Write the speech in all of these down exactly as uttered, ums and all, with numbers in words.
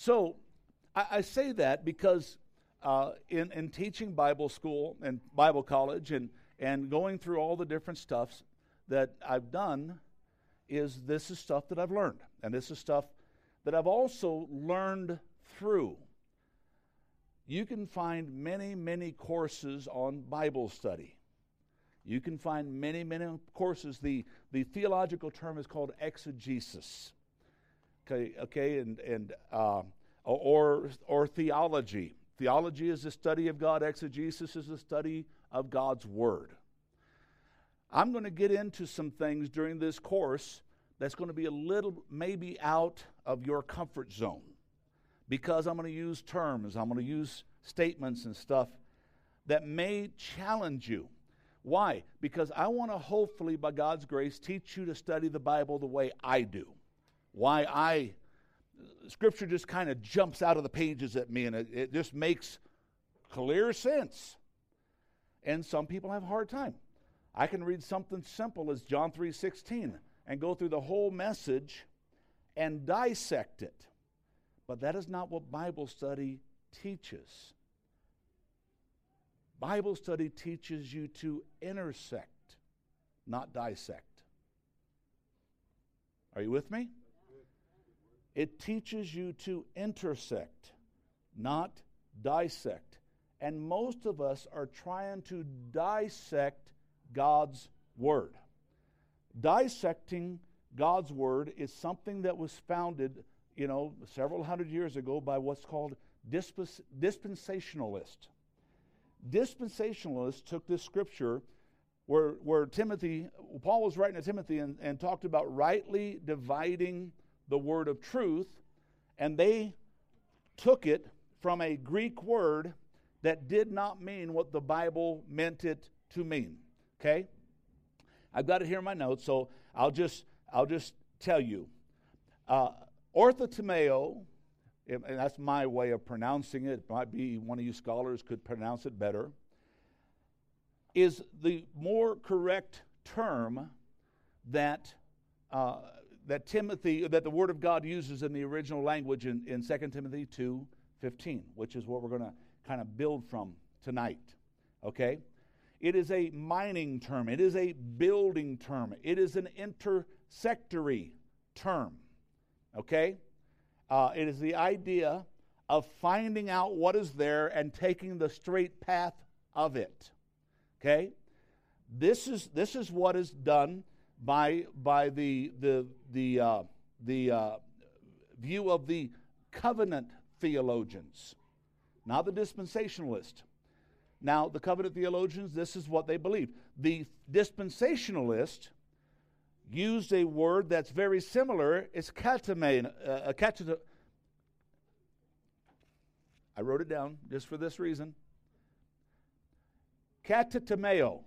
So I, I say that because uh, in, in teaching Bible school and Bible college and, and going through all the different stuffs that I've done, is this is stuff that I've learned. And this is stuff that I've also learned through. You can find many, many courses on Bible study. You can find many, many courses. The, the theological term is called exegesis, okay, okay, and, and uh, or, or theology. Theology is the study of God. Exegesis is the study of God's Word. I'm going to get into some things during this course that's going to be a little maybe out of your comfort zone, because I'm going to use terms, I'm going to use statements and stuff that may challenge you. Why? Because I want to hopefully, by God's grace, teach you to study the Bible the way I do. Why I, Scripture just kind of jumps out of the pages at me, and it, it just makes clear sense. And some people have a hard time. I can read something simple as John three sixteen and go through the whole message and dissect it. But that is not what Bible study teaches. Bible study teaches you to intersect, not dissect. Are you with me? It teaches you to intersect, not dissect. And most of us are trying to dissect God's Word. Dissecting God's Word is something that was founded, you know, several hundred years ago by what's called dispens- dispensationalist. Dispensationalists took this scripture where, where Timothy, Paul was writing to Timothy and, and talked about rightly dividing the word of truth, and they took it from a Greek word that did not mean what the Bible meant it to mean. Okay? I've got it here in my notes, so I'll just I'll just tell you. Uh, orthotomeo, and that's my way of pronouncing it, it might be one of you scholars could pronounce it better, is the more correct term that uh, that Timothy, that the Word of God uses in the original language in, in Second Timothy two fifteen, which is what we're going to kind of build from tonight, okay? It is a mining term. It is a building term. It is an intersectory term, okay? Uh, it is the idea of finding out what is there and taking the straight path of it. Okay, this is this is what is done by by the the the uh, the uh, view of the covenant theologians, not the dispensationalists. Now, the covenant theologians, this is what they believe. The dispensationalists used a word that's very similar. It's katatomē. Uh, katato- I wrote it down just for this reason. Katatomēo.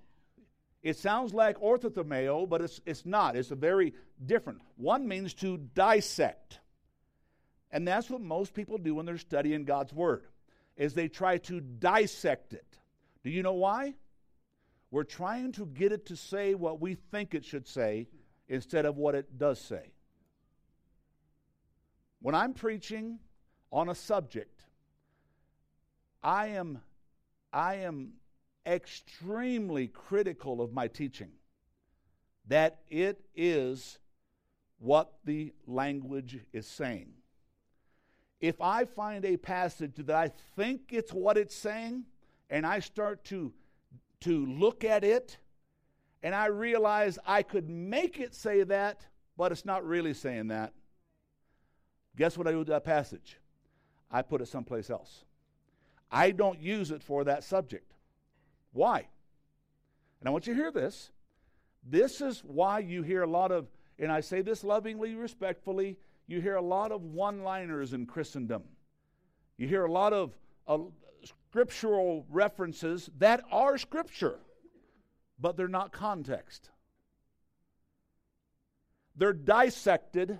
It sounds like orthotomeo, but it's it's not. It's a very different. One means to dissect. And that's what most people do when they're studying God's Word, is they try to dissect it. Do you know why? We're trying to get it to say what we think it should say instead of what it does say. When I'm preaching on a subject, I am, I am extremely critical of my teaching, that it is what the language is saying. If I find a passage that I think it's what it's saying, and I start to to look at it, and I realize I could make it say that, but it's not really saying that, guess what I do with that passage? I put it someplace else. I don't use it for that subject. Why? And I want you to hear this. This is why you hear a lot of, and I say this lovingly, respectfully, you hear a lot of one-liners in Christendom. You hear a lot of uh, scriptural references that are scripture, but they're not context. They're dissected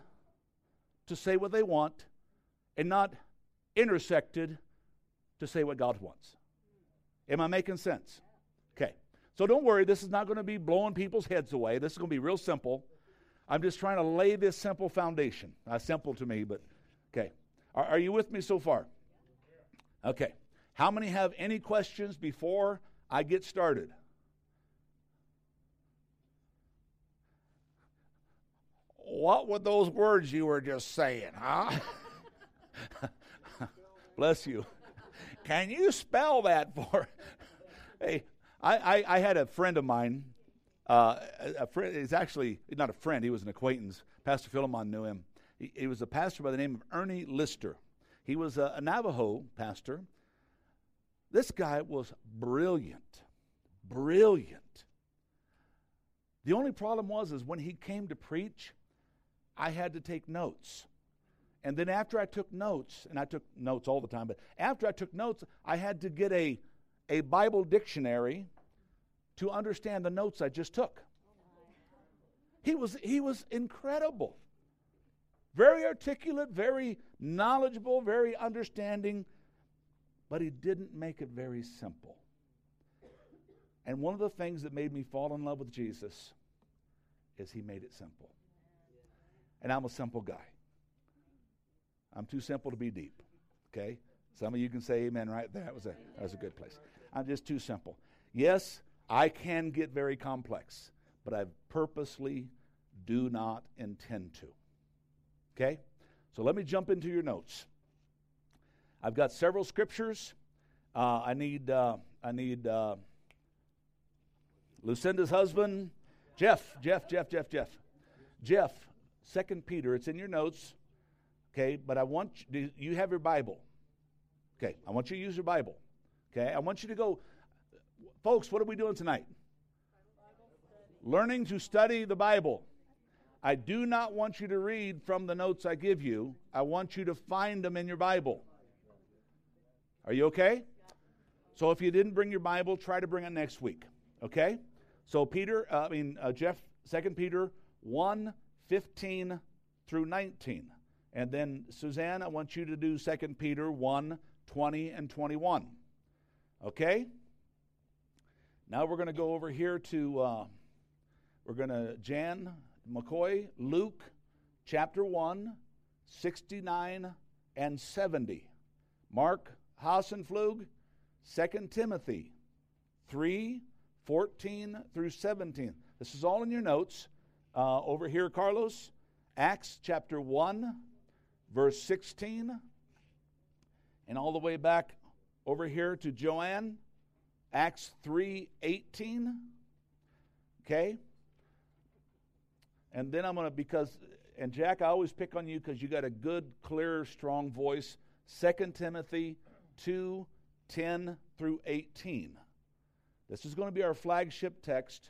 to say what they want and not intersected to say what God wants. Am I making sense? Okay. So don't worry, this is not going to be blowing people's heads away. This is going to be real simple. I'm just trying to lay this simple foundation. Not simple to me, but okay. Are, are you with me so far? Okay. How many have any questions before I get started? What were those words you were just saying, huh? Bless you. Can you spell that for? Hey, I, I, I had a friend of mine. Uh, a friend is actually not a friend. He was an acquaintance. Pastor Philemon knew him. He, he was a pastor by the name of Ernie Lister. He was a, a Navajo pastor. This guy was brilliant, brilliant. The only problem was is when he came to preach, I had to take notes. And then after I took notes, and I took notes all the time, but after I took notes, I had to get a, a Bible dictionary to understand the notes I just took. He was, he was incredible. Very articulate, very knowledgeable, very understanding, but he didn't make it very simple. And one of the things that made me fall in love with Jesus is he made it simple. And I'm a simple guy. I'm too simple to be deep, okay? Some of you can say amen right there. That was a, that was a good place. I'm just too simple. Yes, I can get very complex, but I purposely do not intend to, okay? So let me jump into your notes. I've got several scriptures. Uh, I need, uh, I need uh, Lucinda's husband, Jeff, Jeff, Jeff, Jeff, Jeff. Jeff, Second Peter, it's in your notes. Okay, but I want you, do you have your Bible? Okay, I want you to use your Bible. Okay, I want you to go. Folks, what are we doing tonight? Learning to study the Bible. I do not want you to read from the notes I give you. I want you to find them in your Bible. Are you okay? So if you didn't bring your Bible, try to bring it next week. Okay? So Peter, uh, I mean uh, Jeff, Second Peter one, fifteen through nineteen. And then, Suzanne, I want you to do Second Peter one, twenty and twenty-one. Okay? Now we're going to go over here to, uh, we're going to, Jan McCoy, Luke chapter one, sixty-nine and seventy. Mark Hasenflug, Second Timothy three, fourteen through seventeen. This is all in your notes. Uh, over here, Carlos, Acts chapter one, verse sixteen, and all the way back over here to Joanne, Acts three eighteen, okay? And then I'm going to, because, and Jack, I always pick on you because you got a good, clear, strong voice, Second Timothy two, ten through eighteen. This is going to be our flagship text.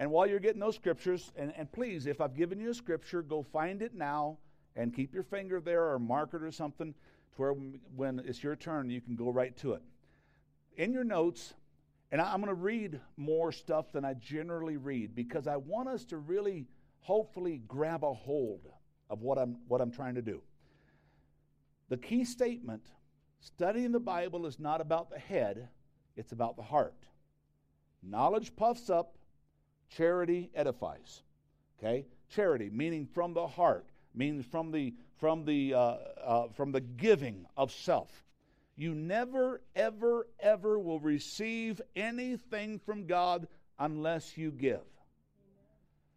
And while you're getting those scriptures, and, and please, if I've given you a scripture, go find it now and keep your finger there or mark it or something to where when it's your turn, you can go right to it. In your notes, and I, I'm going to read more stuff than I generally read because I want us to really hopefully grab a hold of what I'm, what I'm trying to do. The key statement, studying the Bible is not about the head, it's about the heart. Knowledge puffs up. Charity edifies, okay? Charity, meaning from the heart, means from the from the uh, uh, from the giving of self. You never, ever, ever will receive anything from God unless you give.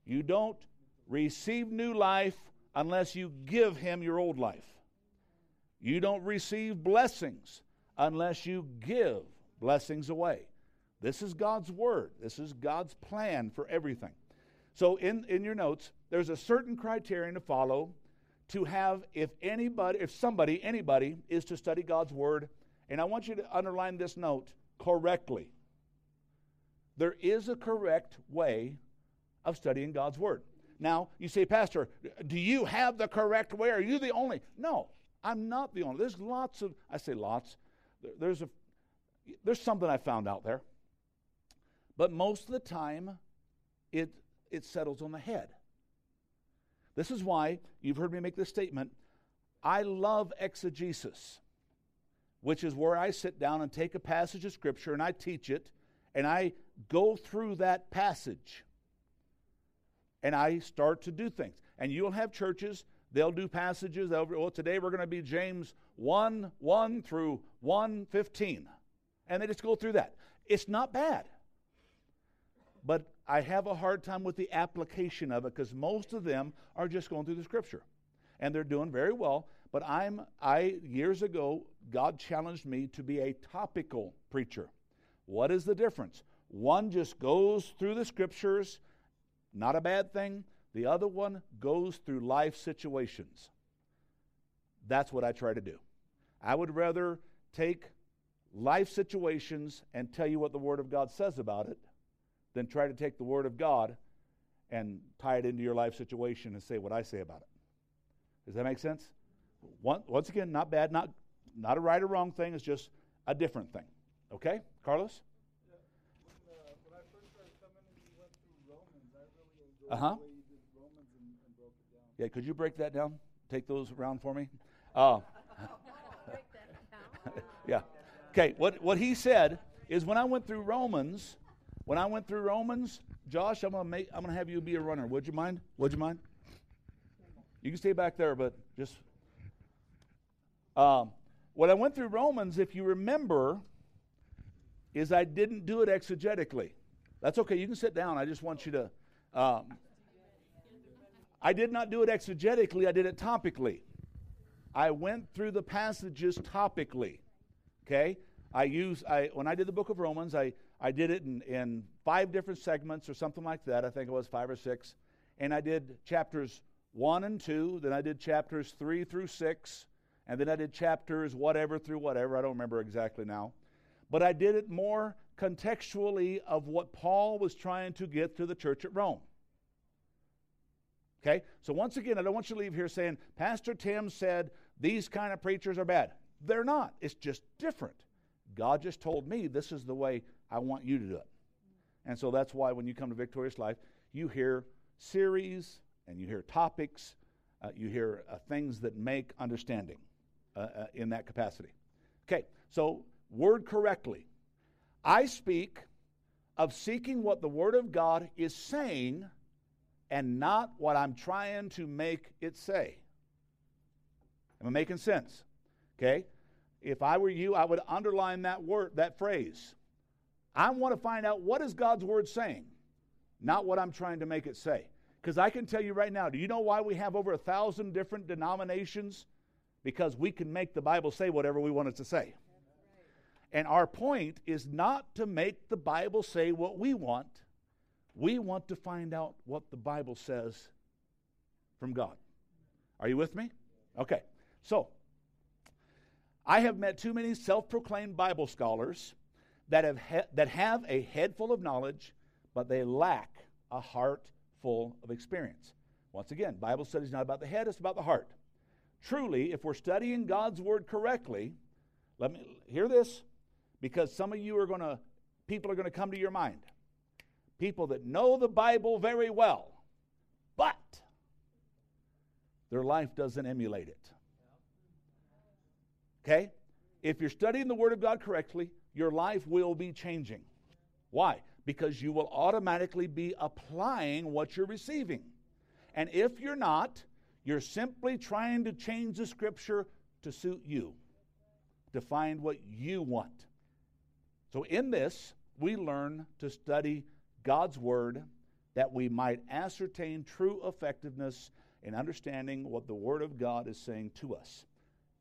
You don't receive new life unless you give Him your old life. You don't receive blessings unless you give blessings away. This is God's word. This is God's plan for everything. So in, in your notes, there's a certain criterion to follow to have if anybody, if somebody, anybody is to study God's word. And I want you to underline this note correctly. There is a correct way of studying God's word. Now, you say, Pastor, do you have the correct way? Are you the only? No, I'm not the only. There's lots of, I say lots. There's a, there's something I found out there. But most of the time, it, it settles on the head. This is why you've heard me make this statement. I love exegesis, which is where I sit down and take a passage of Scripture and I teach it, and I go through that passage. and I start to do things. And you'll have churches, they'll do passages. They'll, well, today we're going to be James one one through one fifteen. And they just go through that. It's not bad. But I have a hard time with the application of it because most of them are just going through the Scripture. And they're doing very well. But I'm, I, years ago, God challenged me to be a topical preacher. What is the difference? One just goes through the Scriptures, not a bad thing. The other one goes through life situations. That's what I try to do. I would rather take life situations and tell you what the Word of God says about it than try to take the Word of God and tie it into your life situation and say what I say about it. Does that make sense? Once again, not bad, not not a right or wrong thing. It's just a different thing. Okay, Carlos? Yeah. When, uh, when I first started coming and we went through Romans, I really enjoyed uh-huh. the way you did Romans and, and broke it down. Yeah, could you break that down? Take those around for me? Oh. Break that down. Yeah. Okay, what, what he said is when I went through Romans, when I went through Romans, Josh, I'm gonna make I'm gonna have you be a runner. Would you mind? Would you mind? You can stay back there, but just um, when I went through Romans, if you remember, is I didn't do it exegetically. That's okay. You can sit down. I just want you to. Um, I did not do it exegetically. I did it topically. I went through the passages topically. Okay. I used. I when I did the book of Romans, I I did it in, in five different segments or something like that. I think it was five or six, and I did chapters one and two. Then I did chapters three through six, and then I did chapters whatever through whatever. I don't remember exactly now. But I did it more contextually of what Paul was trying to get to the church at Rome. Okay? So once again, I don't want you to leave here saying, Pastor Tim said these kind of preachers are bad. They're not. It's just different. God just told me this is the way I want you to do it. And so that's why when you come to Victorious Life, you hear series and you hear topics, uh, you hear uh, things that make understanding uh, uh, in that capacity. Okay, so word correctly. I speak of seeking what the Word of God is saying and not what I'm trying to make it say. Am I making sense? Okay? If I were you, I would underline that word, that phrase. I want to find out what is God's Word saying, not what I'm trying to make it say. Because I can tell you right now, do you know why we have over a thousand different denominations? Because we can make the Bible say whatever we want it to say. And our point is not to make the Bible say what we want. We want to find out what the Bible says from God. Are you with me? Okay. So, I have met too many self-proclaimed Bible scholars that have he- that have a head full of knowledge, but they lack a heart full of experience. Once again, Bible study is not about the head, it's about the heart. Truly, if we're studying God's Word correctly, let me hear this. Because some of you are going to, people are going to come to your mind. People that know the Bible very well, but their life doesn't emulate it. Okay? If you're studying the Word of God correctly, your life will be changing. Why? Because you will automatically be applying what you're receiving. And if you're not, you're simply trying to change the Scripture to suit you, to find what you want. So in this, we learn to study God's Word that we might ascertain true effectiveness in understanding what the Word of God is saying to us,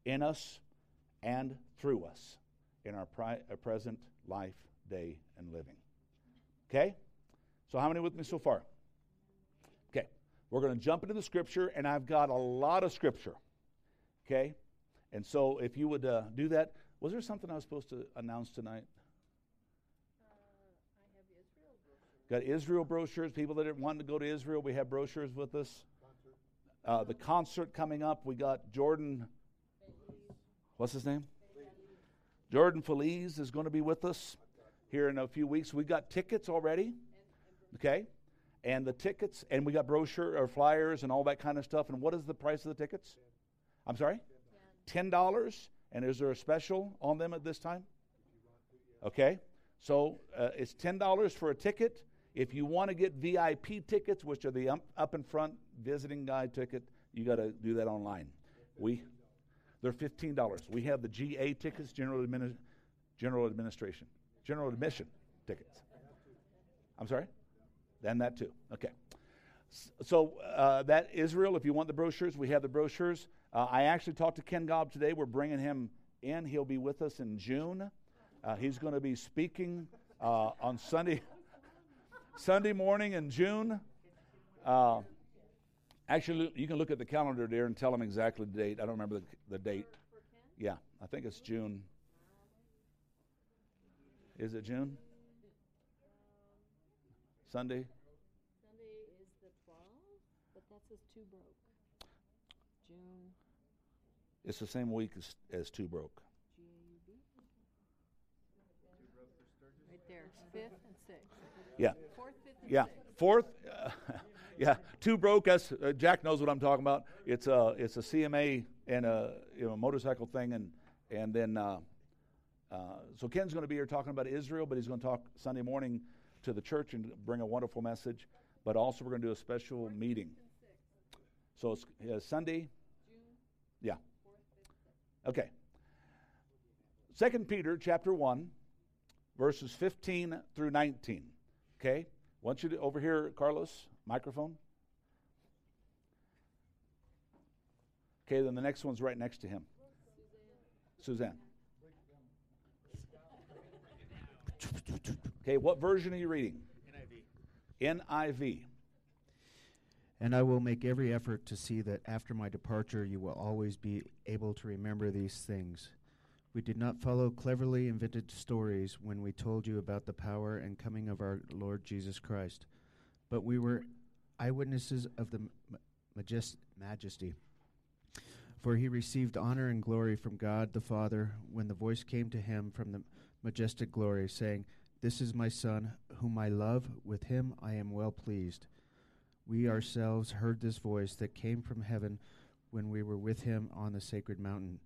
in us, and through us, in our, pri- our present life, day, and living. Okay? So how many with me so far? Okay. We're going to jump into the Scripture, and I've got a lot of Scripture. Okay? And so if you would uh, do that, was there something I was supposed to announce tonight? Uh, I have Israel brochures. Got Israel brochures. People that want to go to Israel, we have brochures with us. Concert. Uh, the concert coming up. We got Jordan. Feliz. What's his name? Feliz. Jordan Feliz is going to be with us here in a few weeks. We got tickets already. Okay. And the tickets, and we got brochure or flyers and all that kind of stuff. And what is the price of the tickets? I'm sorry? ten dollars, and is there a special on them at this time? Okay, so uh, it's ten dollars for a ticket. If you want to get V I P tickets, which are the up in front visiting guide ticket, you got to do that online. We, they're fifteen dollars. We have the G A tickets, general administ- general administration, general admission tickets. I'm sorry? Then that too. Okay. So uh, that Israel, if you want the brochures, we have the brochures. Uh, I actually talked to Ken Gobb today. We're bringing him in. He'll be with us in June. Uh, he's going to be speaking uh, on Sunday Sunday morning in June. Uh, actually, you can look at the calendar there and tell him exactly the date. I don't remember the, the date. Yeah, I think it's June. Is it June? Sunday? Sunday is the twelfth, but that says two broke. June. It's the same week as, as two broke. G A U B. Right there, fifth and sixth. Yeah. Fourth, fifth, and yeah. Sixth. Fourth. Uh, yeah. Two broke. Us. Uh, Jack knows what I'm talking about. It's a it's a C M A and a, you know, motorcycle thing, and and then uh, uh, so Ken's going to be here talking about Israel, but he's going to talk Sunday morning to the church and bring a wonderful message. But also we're going to do a special fourth, meeting. So it's uh, Sunday. June. Yeah. Okay. Second Peter chapter one, verses fifteen through nineteen. Okay. I want you to over here, Carlos, microphone. Okay, then the next one's right next to him. Suzanne. Okay, what version are you reading? N I V. N I V. And I will make every effort to see that after my departure you will always be able to remember these things. We did not follow cleverly invented stories when we told you about the power and coming of our Lord Jesus Christ, but we were eyewitnesses of the majest- majesty. For he received honor and glory from God the Father when the voice came to him from the majestic glory, saying, "This is my Son, whom I love. With him I am well pleased." We ourselves heard this voice that came from heaven when we were with him on the sacred mountain.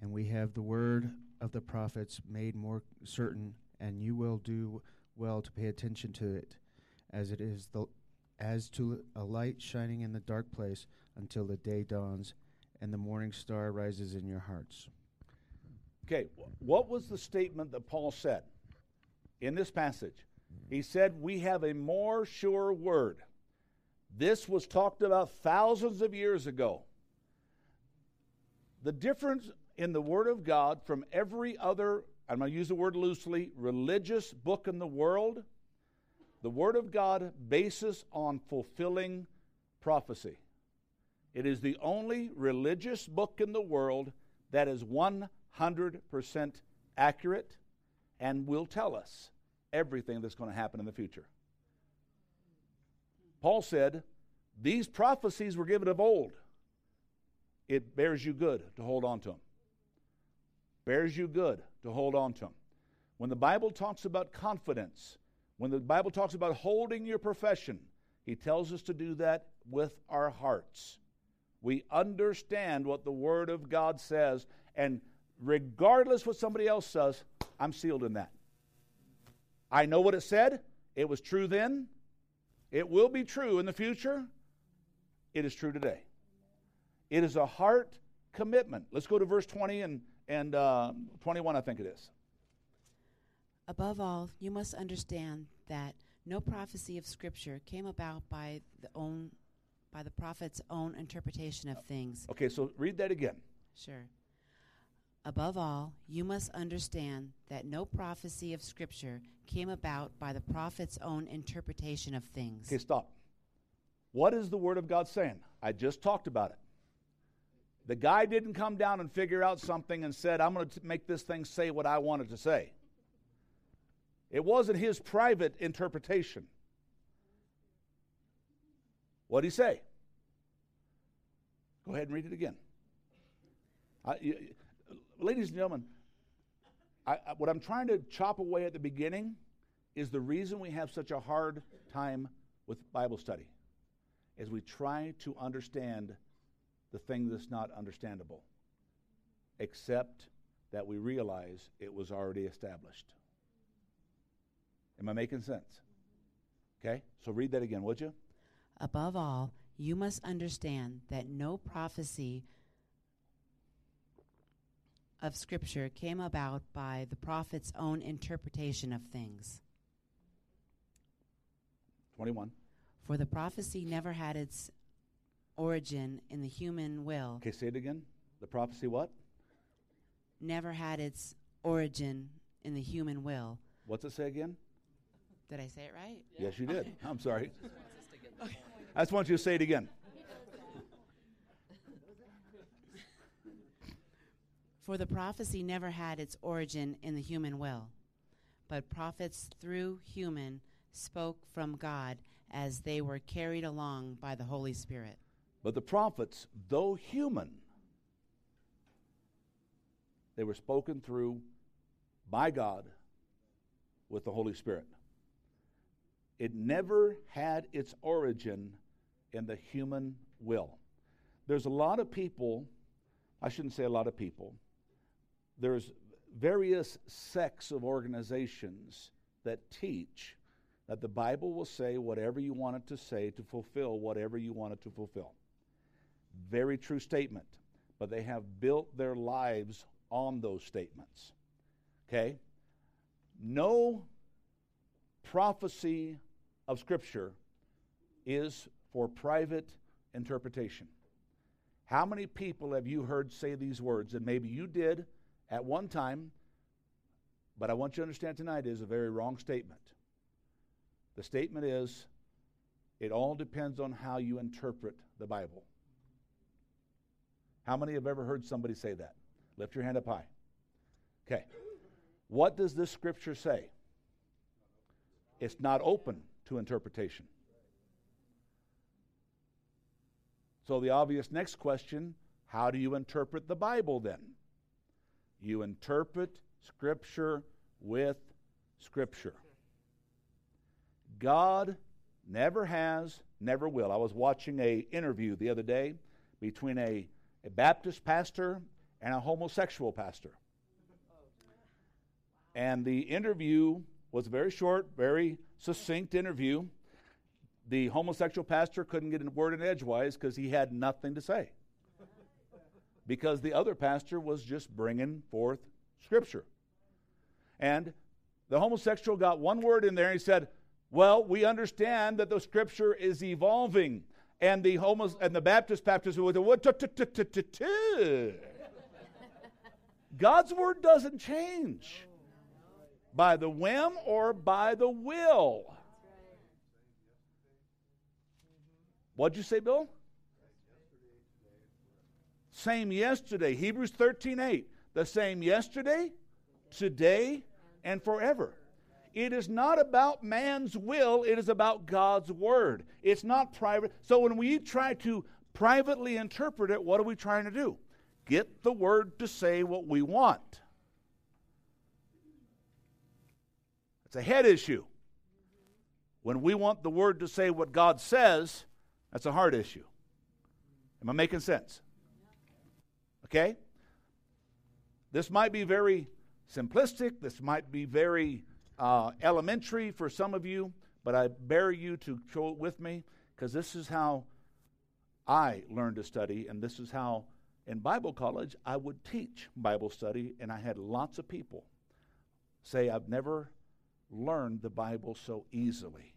And we have the word of the prophets made more certain, and you will do well to pay attention to it, as it is the, as to a light shining in the dark place until the day dawns and the morning star rises in your hearts. Okay, what was the statement that Paul said in this passage? He said, we have a more sure word. This was talked about thousands of years ago. The difference in the Word of God from every other, I'm going to use the word loosely, religious book in the world, the Word of God bases on fulfilling prophecy. It is the only religious book in the world that is one hundred percent accurate and will tell us everything that's going to happen in the future. Paul said, these prophecies were given of old. It bears you good to hold on to them. Bears you good to hold on to them. When the Bible talks about confidence, when the Bible talks about holding your profession, he tells us to do that with our hearts. We understand what the Word of God says, and regardless what somebody else says, I'm sealed in that. I know what it said. It was true then. It will be true in the future. It is true today. It is a heart commitment. Let's go to verse twenty and, and uh, twenty-one, I think it is. Above all, you must understand that no prophecy of Scripture came about by the own, by the prophet's own interpretation of things. Okay, so read that again. Sure. Above all, you must understand that no prophecy of Scripture came about by the prophet's own interpretation of things. Okay, stop. What is the Word of God saying? I just talked about it. The guy didn't come down and figure out something and said, I'm going to make this thing say what I want it to say. It wasn't his private interpretation. What did he say? Go ahead and read it again. I, you, ladies and gentlemen, I, I, what I'm trying to chop away at the beginning is the reason we have such a hard time with Bible study, is we try to understand the thing that's not understandable, except that we realize it was already established. Am I making sense? Okay, so read that again, would you? Above all, you must understand that no prophecy of Scripture came about by the prophet's own interpretation of things. twenty-one. For the prophecy never had its origin in the human will. Okay, say it again. The prophecy what? Never had its origin in the human will. What's it say again? Did I say it right? Yeah. Yes, you did. I'm sorry. I just want you to say it again. For the prophecy never had its origin in the human will, but prophets through human spoke from God as they were carried along by the Holy Spirit. But the prophets, though human, they were spoken through by God with the Holy Spirit. It never had its origin in the human will. There's a lot of people, I shouldn't say a lot of people, there's various sects of organizations that teach that the Bible will say whatever you want it to say to fulfill whatever you want it to fulfill. Very true statement, but they have built their lives on those statements. Okay? No prophecy of Scripture is for private interpretation. How many people have you heard say these words? And maybe you did at one time, but I want you to understand tonight is a very wrong statement. The statement is, it all depends on how you interpret the Bible. How many have ever heard somebody say that? Lift your hand up high. Okay. What does this Scripture say? It's not open to interpretation. So the obvious next question, how do you interpret the Bible then? You interpret Scripture with Scripture. God never has, never will. I was watching an interview the other day between a, a Baptist pastor and a homosexual pastor. And the interview was a very short, very succinct interview. The homosexual pastor couldn't get a word in edgewise because he had nothing to say. Because the other pastor was just bringing forth Scripture. And the homosexual got one word in there and he said, well, we understand that the Scripture is evolving. And the homos- and the Baptist Baptist was God's word doesn't change by the whim or by the will. What'd you say, Bill? Same yesterday. Hebrews thirteen eight. The same yesterday, today, and forever. It is not about man's will. It is about God's word. It's not private. So when we try to privately interpret it, what are we trying to do? Get the word to say what we want. It's a head issue. When we want the word to say what God says, that's a heart issue. Am I making sense? Okay? This might be very simplistic. This might be very uh, elementary for some of you, but I bear you to show it with me because this is how I learned to study, and this is how in Bible college I would teach Bible study, and I had lots of people say, I've never learned the Bible so easily.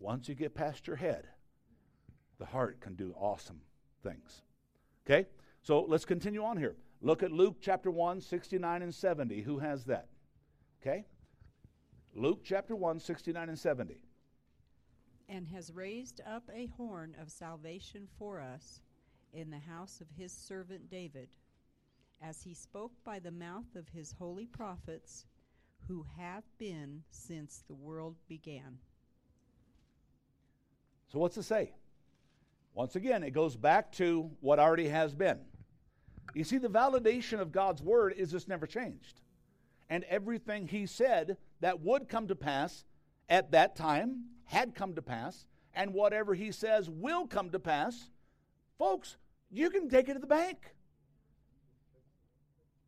Once you get past your head, the heart can do awesome things. Okay? So let's continue on here. Look at Luke chapter one, sixty-nine and seventy. Who has that? Okay? Luke chapter one, sixty-nine and seventy. And has raised up a horn of salvation for us in the house of his servant David, as he spoke by the mouth of his holy prophets, who have been since the world began. So what's it say? Once again, it goes back to what already has been. You see, the validation of God's word is just never changed. And everything he said that would come to pass at that time had come to pass, and whatever he says will come to pass. Folks, you can take it to the bank.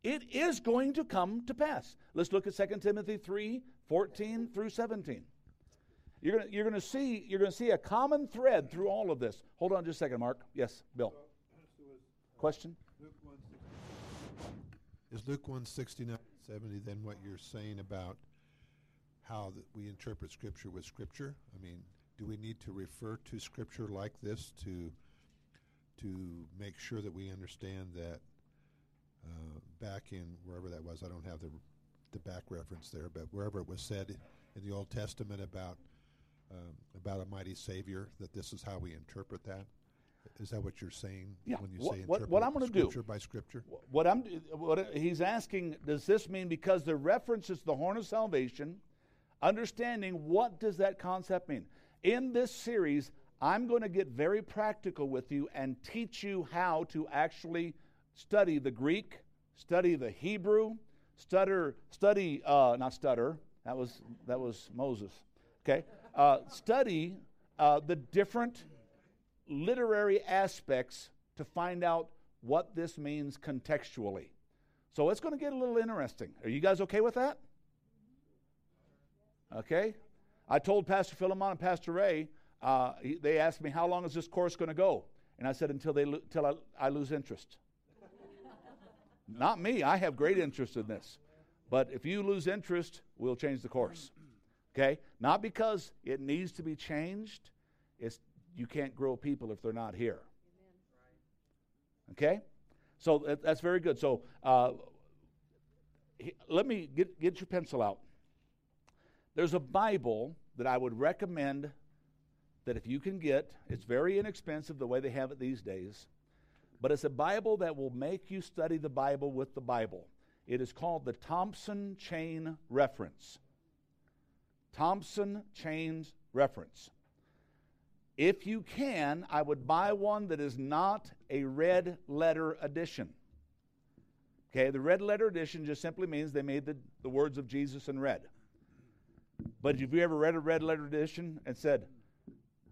It is going to come to pass. Let's look at Second Timothy three, fourteen through seventeen. You're going you're to see you're going to see a common thread through all of this. Hold on just a second, Mark. Yes, Bill. Question? Is Luke one sixty-nine seventy then what you're saying about how that we interpret Scripture with Scripture? I mean, do we need to refer to Scripture like this to to make sure that we understand that uh, back in wherever that was, I don't have the the back reference there, but wherever it was said in the Old Testament about um, about a mighty Savior, that this is how we interpret that? Is that what you're saying yeah. when you what, say interpret what I'm gonna Scripture do, by Scripture? What I'm what he's asking, does this mean because the reference is the horn of salvation, understanding what does that concept mean? In this series, I'm going to get very practical with you and teach you how to actually study the Greek, study the Hebrew, stutter, study uh, not stutter. That was that was Moses. Okay, uh, study uh, the different literary aspects to find out what this means contextually. So it's going to get a little interesting. Are you guys okay with that? Okay. I told Pastor Philemon and Pastor Ray, uh, he, they asked me, how long is this course going to go? And I said, until they lo- till I, I lose interest. Not me. I have great interest in this. But if you lose interest, we'll change the course. Okay? Not because it needs to be changed. It's you can't grow people if they're not here. Okay? So that, that's very good. So uh, he, let me get, get your pencil out. There's a Bible that I would recommend that if you can get, it's very inexpensive the way they have it these days, but it's a Bible that will make you study the Bible with the Bible. It is called the Thompson Chain Reference. Thompson Chain Reference. If you can, I would buy one that is not a red letter edition. Okay, the red letter edition just simply means they made the, the words of Jesus in red. But have you ever read a red letter edition and said,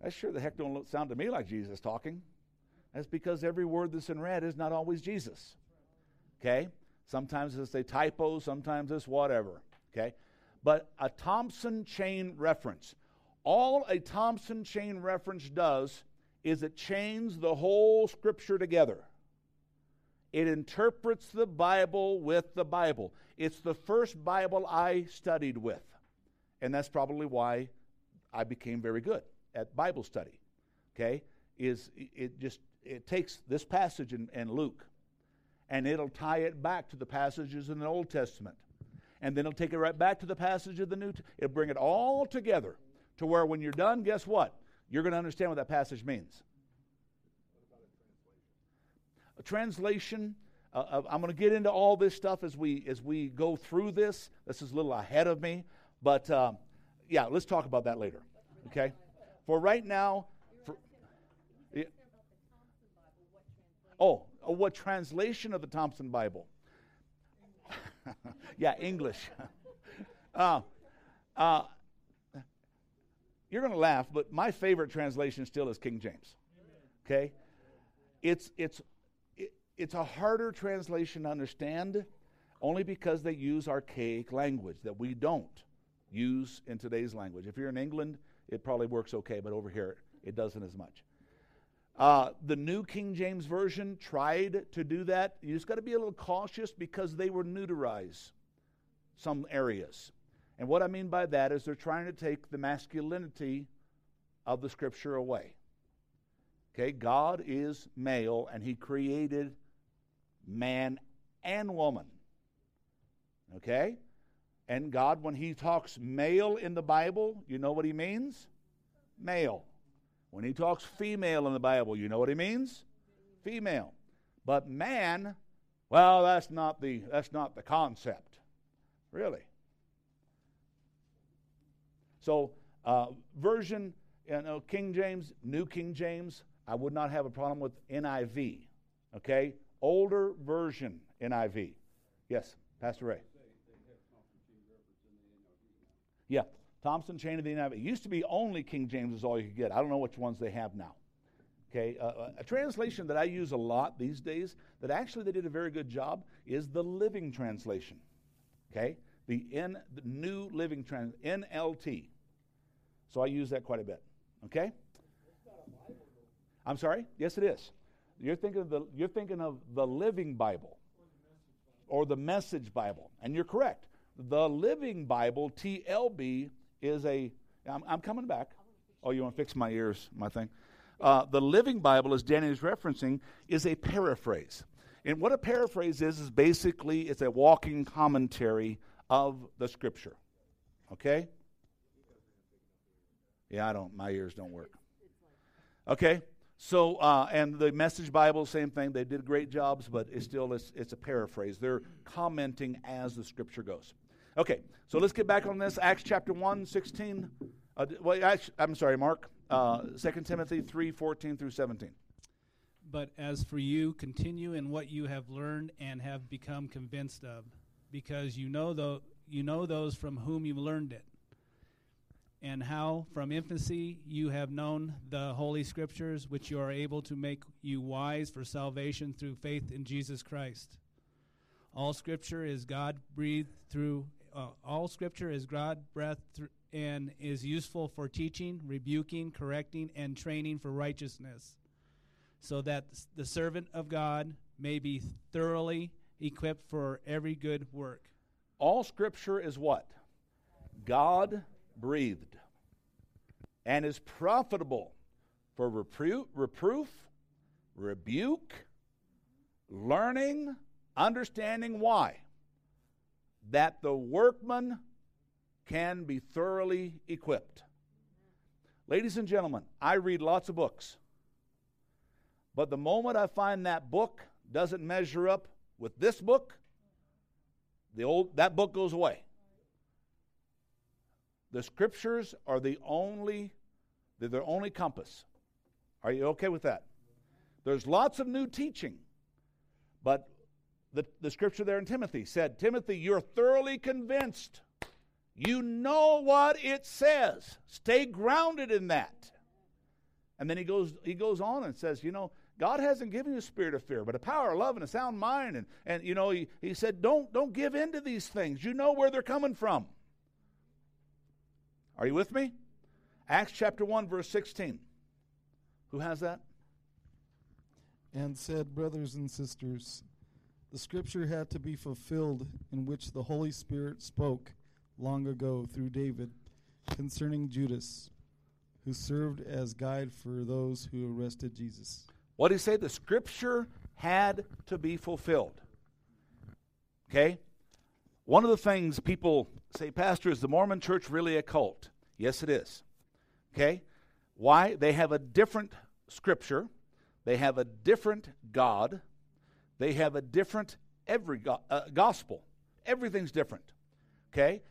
that sure the heck don't sound to me like Jesus talking? That's because every word that's in red is not always Jesus. Okay? Sometimes it's a typo, sometimes it's whatever. Okay? But a Thompson Chain Reference. All a Thompson Chain Reference does is it chains the whole Scripture together. It interprets the Bible with the Bible. It's the first Bible I studied with. And that's probably why I became very good at Bible study, okay, is it just, it takes this passage in, in Luke, and it'll tie it back to the passages in the Old Testament, and then it'll take it right back to the passage of the New Testament. It'll bring it all together to where when you're done, guess what? You're going to understand what that passage means. What about a translation? A translation, uh, I'm going to get into all this stuff as we as we go through this. This is a little ahead of me. But, um, yeah, let's talk about that later, okay? For right now, for, yeah. oh, oh, what translation of the Thompson Bible? yeah, English. uh, uh, you're going to laugh, but my favorite translation still is King James, okay? It's, it's, it, it's a harder translation to understand only because they use archaic language that we don't use in today's language. If you're in England, it probably works okay, but over here, it doesn't as much. Uh, the New King James Version tried to do that. You just got to be a little cautious because they were neuterize some areas. And what I mean by that is they're trying to take the masculinity of the Scripture away. Okay, God is male, and He created man and woman. Okay? And God, when He talks male in the Bible, you know what He means? Male. When He talks female in the Bible, you know what He means? Female. But man, well, that's not the that's not the concept, really. So, uh, version, you know, King James, New King James, I would not have a problem with N I V. Okay, older version N I V. Yes, Pastor Ray. Yeah, Thompson Chain of the N I V. It used to be only King James is all you could get. I don't know which ones they have now. Okay, uh, a translation that I use a lot these days that actually they did a very good job is the Living Translation. Okay, the N the New Living Trans N L T. So I use that quite a bit. Okay? I'm sorry? Yes, it is. You're thinking of the, you're thinking of the Living Bible or the Message Bible, and you're correct. The Living Bible, T L B, is a... I'm, I'm coming back. Oh, you want to fix my ears, my thing? Uh, the Living Bible, as Danny is referencing, is a paraphrase. And what a paraphrase is, is basically it's a walking commentary of the Scripture. Okay? Yeah, I don't. My ears don't work. Okay? So, uh, and the Message Bible, same thing. They did great jobs, but it's still, it's, it's a paraphrase. They're commenting as the Scripture goes. Okay, so let's get back on this. Acts chapter one, sixteen. Uh, well, actually, I'm sorry, Mark. Uh, Second Timothy three, fourteen through seventeen. But as for you, continue in what you have learned and have become convinced of, because you know, the, you know those from whom you learned it, and how from infancy you have known the Holy Scriptures, which you are able to make you wise for salvation through faith in Jesus Christ. All Scripture is God breathed through. Uh, all Scripture is God breathed through. And is useful for teaching, rebuking, correcting, and training for righteousness, so that the servant of God may be thoroughly equipped for every good work. All Scripture is what? God-breathed, and is profitable for repro- reproof, rebuke, learning, understanding. Why? That the workman can be thoroughly equipped. Ladies and gentlemen, I read lots of books. But the moment I find that book doesn't measure up with this book, the old that book goes away. The Scriptures are the only, they're their only compass. Are you okay with that? There's lots of new teaching, but the, the Scripture there in Timothy said, Timothy, you're thoroughly convinced. You know what it says. Stay grounded in that. And then he goes he goes on and says, you know, God hasn't given you a spirit of fear, but a power of love and a sound mind. And, and you know, he, he said, don't, don't give in to these things. You know where they're coming from. Are you with me? Acts chapter one, verse sixteen. Who has that? And said, brothers and sisters, the Scripture had to be fulfilled in which the Holy Spirit spoke long ago through David concerning Judas, who served as guide for those who arrested Jesus. What did he say? The Scripture had to be fulfilled. Okay? One of the things people say, Pastor, is the Mormon church really a cult? Yes, it is. Okay? Why? They have a different Scripture. They have a different God. They have a different every go- uh, gospel. Everything's different. Okay?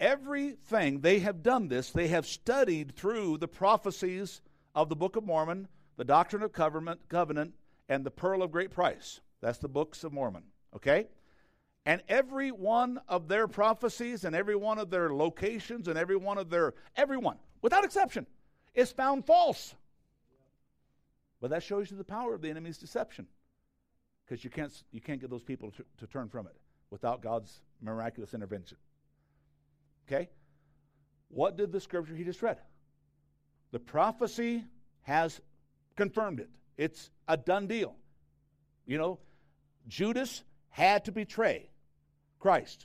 Everything, they have done this, they have studied through the prophecies of the Book of Mormon, the Doctrine of Covenant, and the Pearl of Great Price. That's the Books of Mormon, okay? And every one of their prophecies and every one of their locations and every one of their, everyone, without exception, is found false. But that shows you the power of the enemy's deception, because you can't, you can't get those people to, to turn from it without God's miraculous intervention. Okay? What did the Scripture he just read? The prophecy has confirmed it. It's a done deal. You know, Judas had to betray Christ.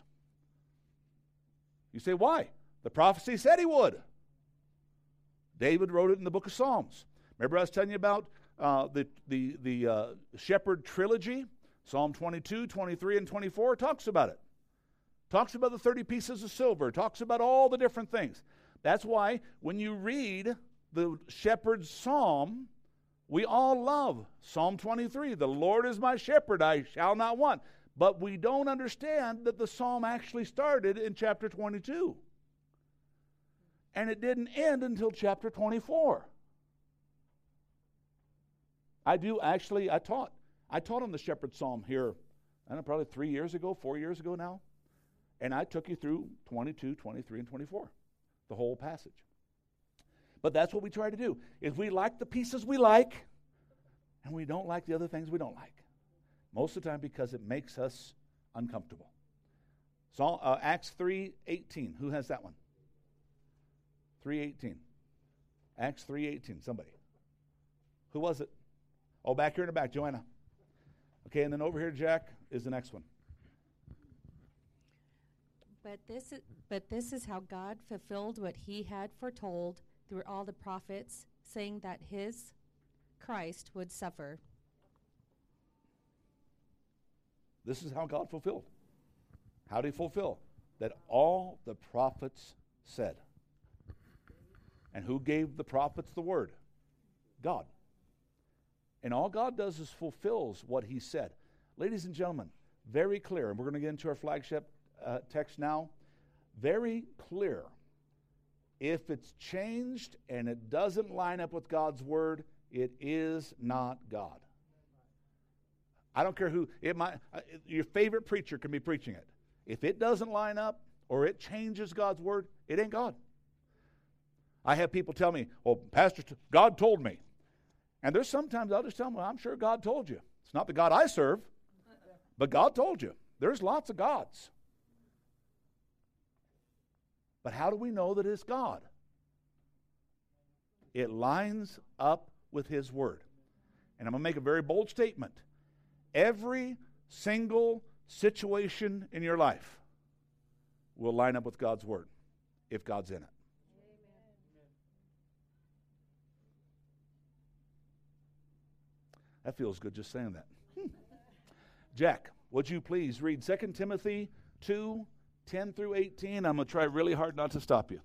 You say, why? The prophecy said he would. David wrote it in the book of Psalms. Remember I was telling you about uh, the, the, the uh, shepherd trilogy? Psalm twenty-two, twenty-three, and twenty-four talks about it. Talks about the thirty pieces of silver. Talks about all the different things. That's why when you read the shepherd's psalm, we all love Psalm twenty-three. The Lord is my shepherd, I shall not want. But we don't understand that the psalm actually started in chapter twenty-two. And it didn't end until chapter twenty-four. I do actually, I taught. I taught on the shepherd's psalm here, I don't know, probably three years ago, four years ago now. And I took you through twenty-two, twenty-three, and twenty-four, the whole passage. But that's what we try to do, is we like the pieces we like, and we don't like the other things we don't like. Most of the time because it makes us uncomfortable. So, uh, Acts three eighteen, who has that one? three eighteen. Acts three eighteen, somebody. Who was it? Oh, back here in the back, Joanna. Okay, and then over here, Jack, is the next one. But this is, but this is how God fulfilled what he had foretold through all the prophets, saying that his Christ would suffer. This is how God fulfilled. How did he fulfill? That all the prophets said. And who gave the prophets the word? God. And all God does is fulfills what he said. Ladies and gentlemen, very clear, and we're going to get into our flagship uh, text now. Very clear. If it's changed and it doesn't line up with God's word, it is not God. I don't care who, it might, your favorite preacher can be preaching it. If it doesn't line up or it changes God's word, it ain't God. I have people tell me, well, Pastor, God told me. And there's sometimes I'll just tell them, well, I'm sure God told you. It's not the God I serve, but God told you. There's lots of gods. But how do we know that it's God? It lines up with his word. And I'm going to make a very bold statement. Every single situation in your life will line up with God's word if God's in it. That feels good just saying that. Hmm. Jack, would you please read Second Timothy two, ten through eighteen? I'm going to try really hard not to stop you.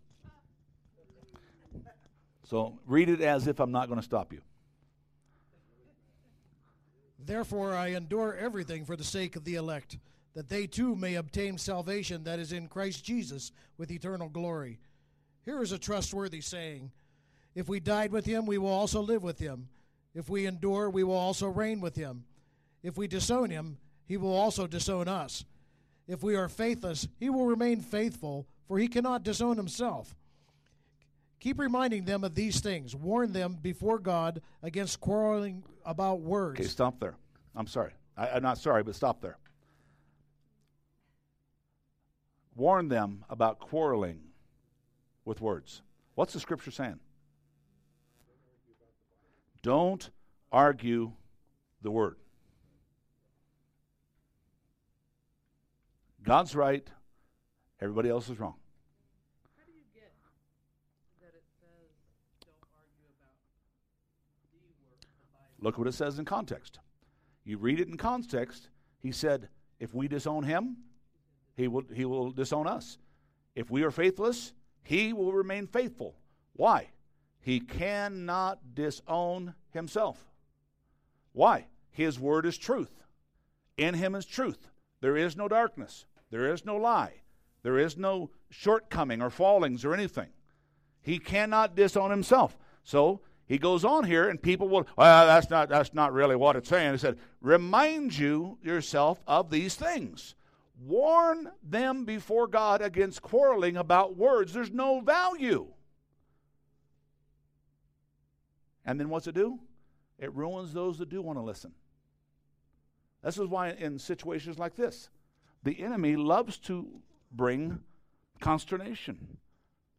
So read it as if I'm not going to stop you. Therefore I endure everything for the sake of the elect, that they too may obtain salvation that is in Christ Jesus with eternal glory. Here is a trustworthy saying. If we died with him, we will also live with him. If we endure, we will also reign with him. If we disown him, he will also disown us. If we are faithless, he will remain faithful, for he cannot disown himself. Keep reminding them of these things. Warn them before God against quarreling about words. Okay, stop there. I'm sorry. I, I'm not sorry, but stop there. Warn them about quarreling with words. What's the scripture saying? Don't argue the word. God's right. Everybody else is wrong. How do you get that it says don't argue about the word? Look what it says in context. You read it in context. He said, if we disown him, he will, he will disown us. If we are faithless, he will remain faithful. Why? He cannot disown himself. Why? His word is truth. In him is truth. There is no darkness. There is no lie. There is no shortcoming or fallings or anything. He cannot disown himself. So he goes on here, and people will, well, that's not, that's not really what it's saying. He said, remind you yourself of these things. Warn them before God against quarreling about words. There's no value. And then what's it do? It ruins those that do want to listen. This is why in situations like this, the enemy loves to bring consternation.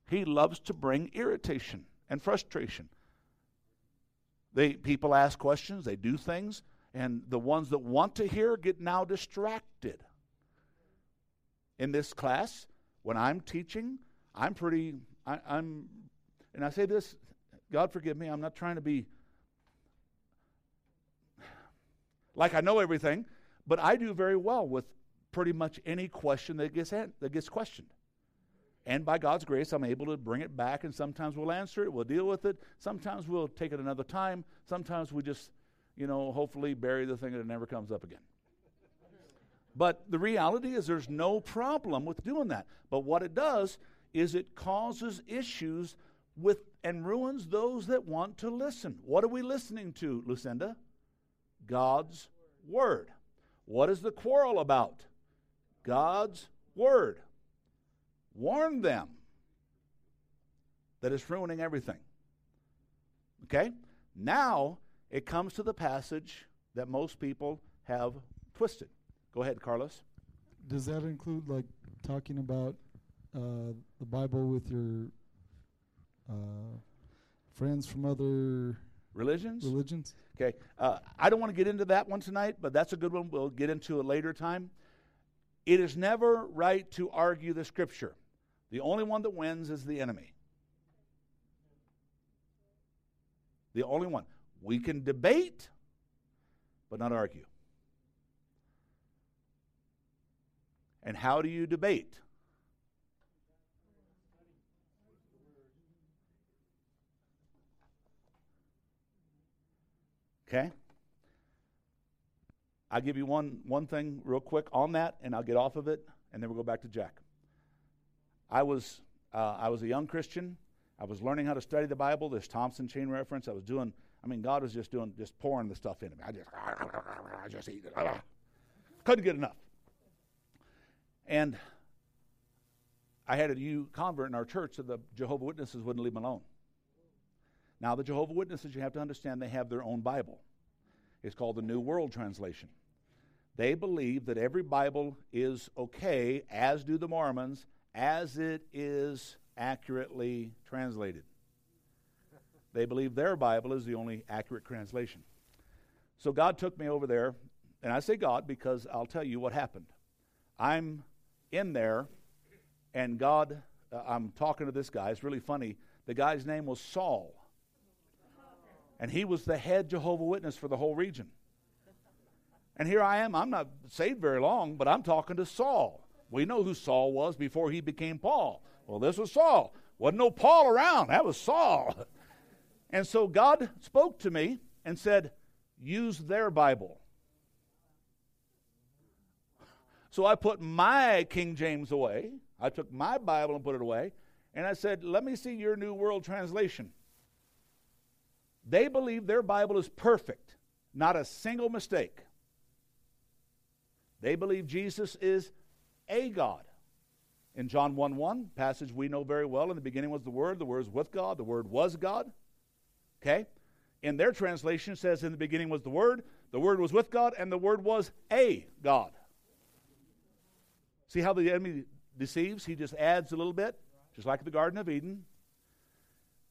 He loves to bring irritation and frustration. They, people ask questions, they do things, and the ones that want to hear get now distracted. In this class, when I'm teaching, I'm pretty, I, I'm, and I say this, God forgive me, I'm not trying to be like I know everything, but I do very well with pretty much any question that gets an, that gets questioned. And by God's grace, I'm able to bring it back, and sometimes we'll answer it, we'll deal with it, sometimes we'll take it another time, sometimes we just, you know, hopefully bury the thing and it never comes up again. But the reality is there's no problem with doing that. But what it does is it causes issues with and ruins those that want to listen. What are we listening to, Lucinda? God's word. What is the quarrel about? God's word. Warn them that it's ruining everything. Okay? Now it comes to the passage that most people have twisted. Go ahead, Carlos. Does that include like talking about uh, the Bible with your Uh, Friends from other religions? Religions. Okay. Uh, I don't want to get into that one tonight, but that's a good one. We'll get into a later time. It is never right to argue the Scripture. The only one that wins is the enemy. The only one. We can debate, but not argue. And how do you debate? Okay? I'll give you one, one thing real quick on that, and I'll get off of it, and then we'll go back to Jack. I was uh, I was a young Christian. I was learning how to study the Bible, this Thompson Chain Reference. I was doing, I mean, God was just doing, just pouring the stuff into me. I just, I just eat it. Couldn't get enough. And I had a new convert in our church, so the Jehovah's Witnesses wouldn't leave me alone. Now, the Jehovah's Witnesses, you have to understand, they have their own Bible. It's called the New World Translation. They believe that every Bible is okay, as do the Mormons, as it is accurately translated. They believe their Bible is the only accurate translation. So God took me over there, and I say God because I'll tell you what happened. I'm in there, and God, uh, I'm talking to this guy. It's really funny. The guy's name was Saul, and he was the head Jehovah's Witness for the whole region. And here I am. I'm not saved very long, but I'm talking to Saul. We know who Saul was before he became Paul. Well, this was Saul. Wasn't no Paul around. That was Saul. And so God spoke to me and said, use their Bible. So I put my King James away. I took my Bible and put it away. And I said, let me see your New World Translation. They believe their Bible is perfect, not a single mistake. They believe Jesus is a God. In John one one, passage we know very well, in the beginning was the Word, the Word was with God, the Word was God. Okay? In their translation, it says, in the beginning was the Word, the Word was with God, and the Word was a God. See how the enemy deceives? He just adds a little bit, just like the Garden of Eden.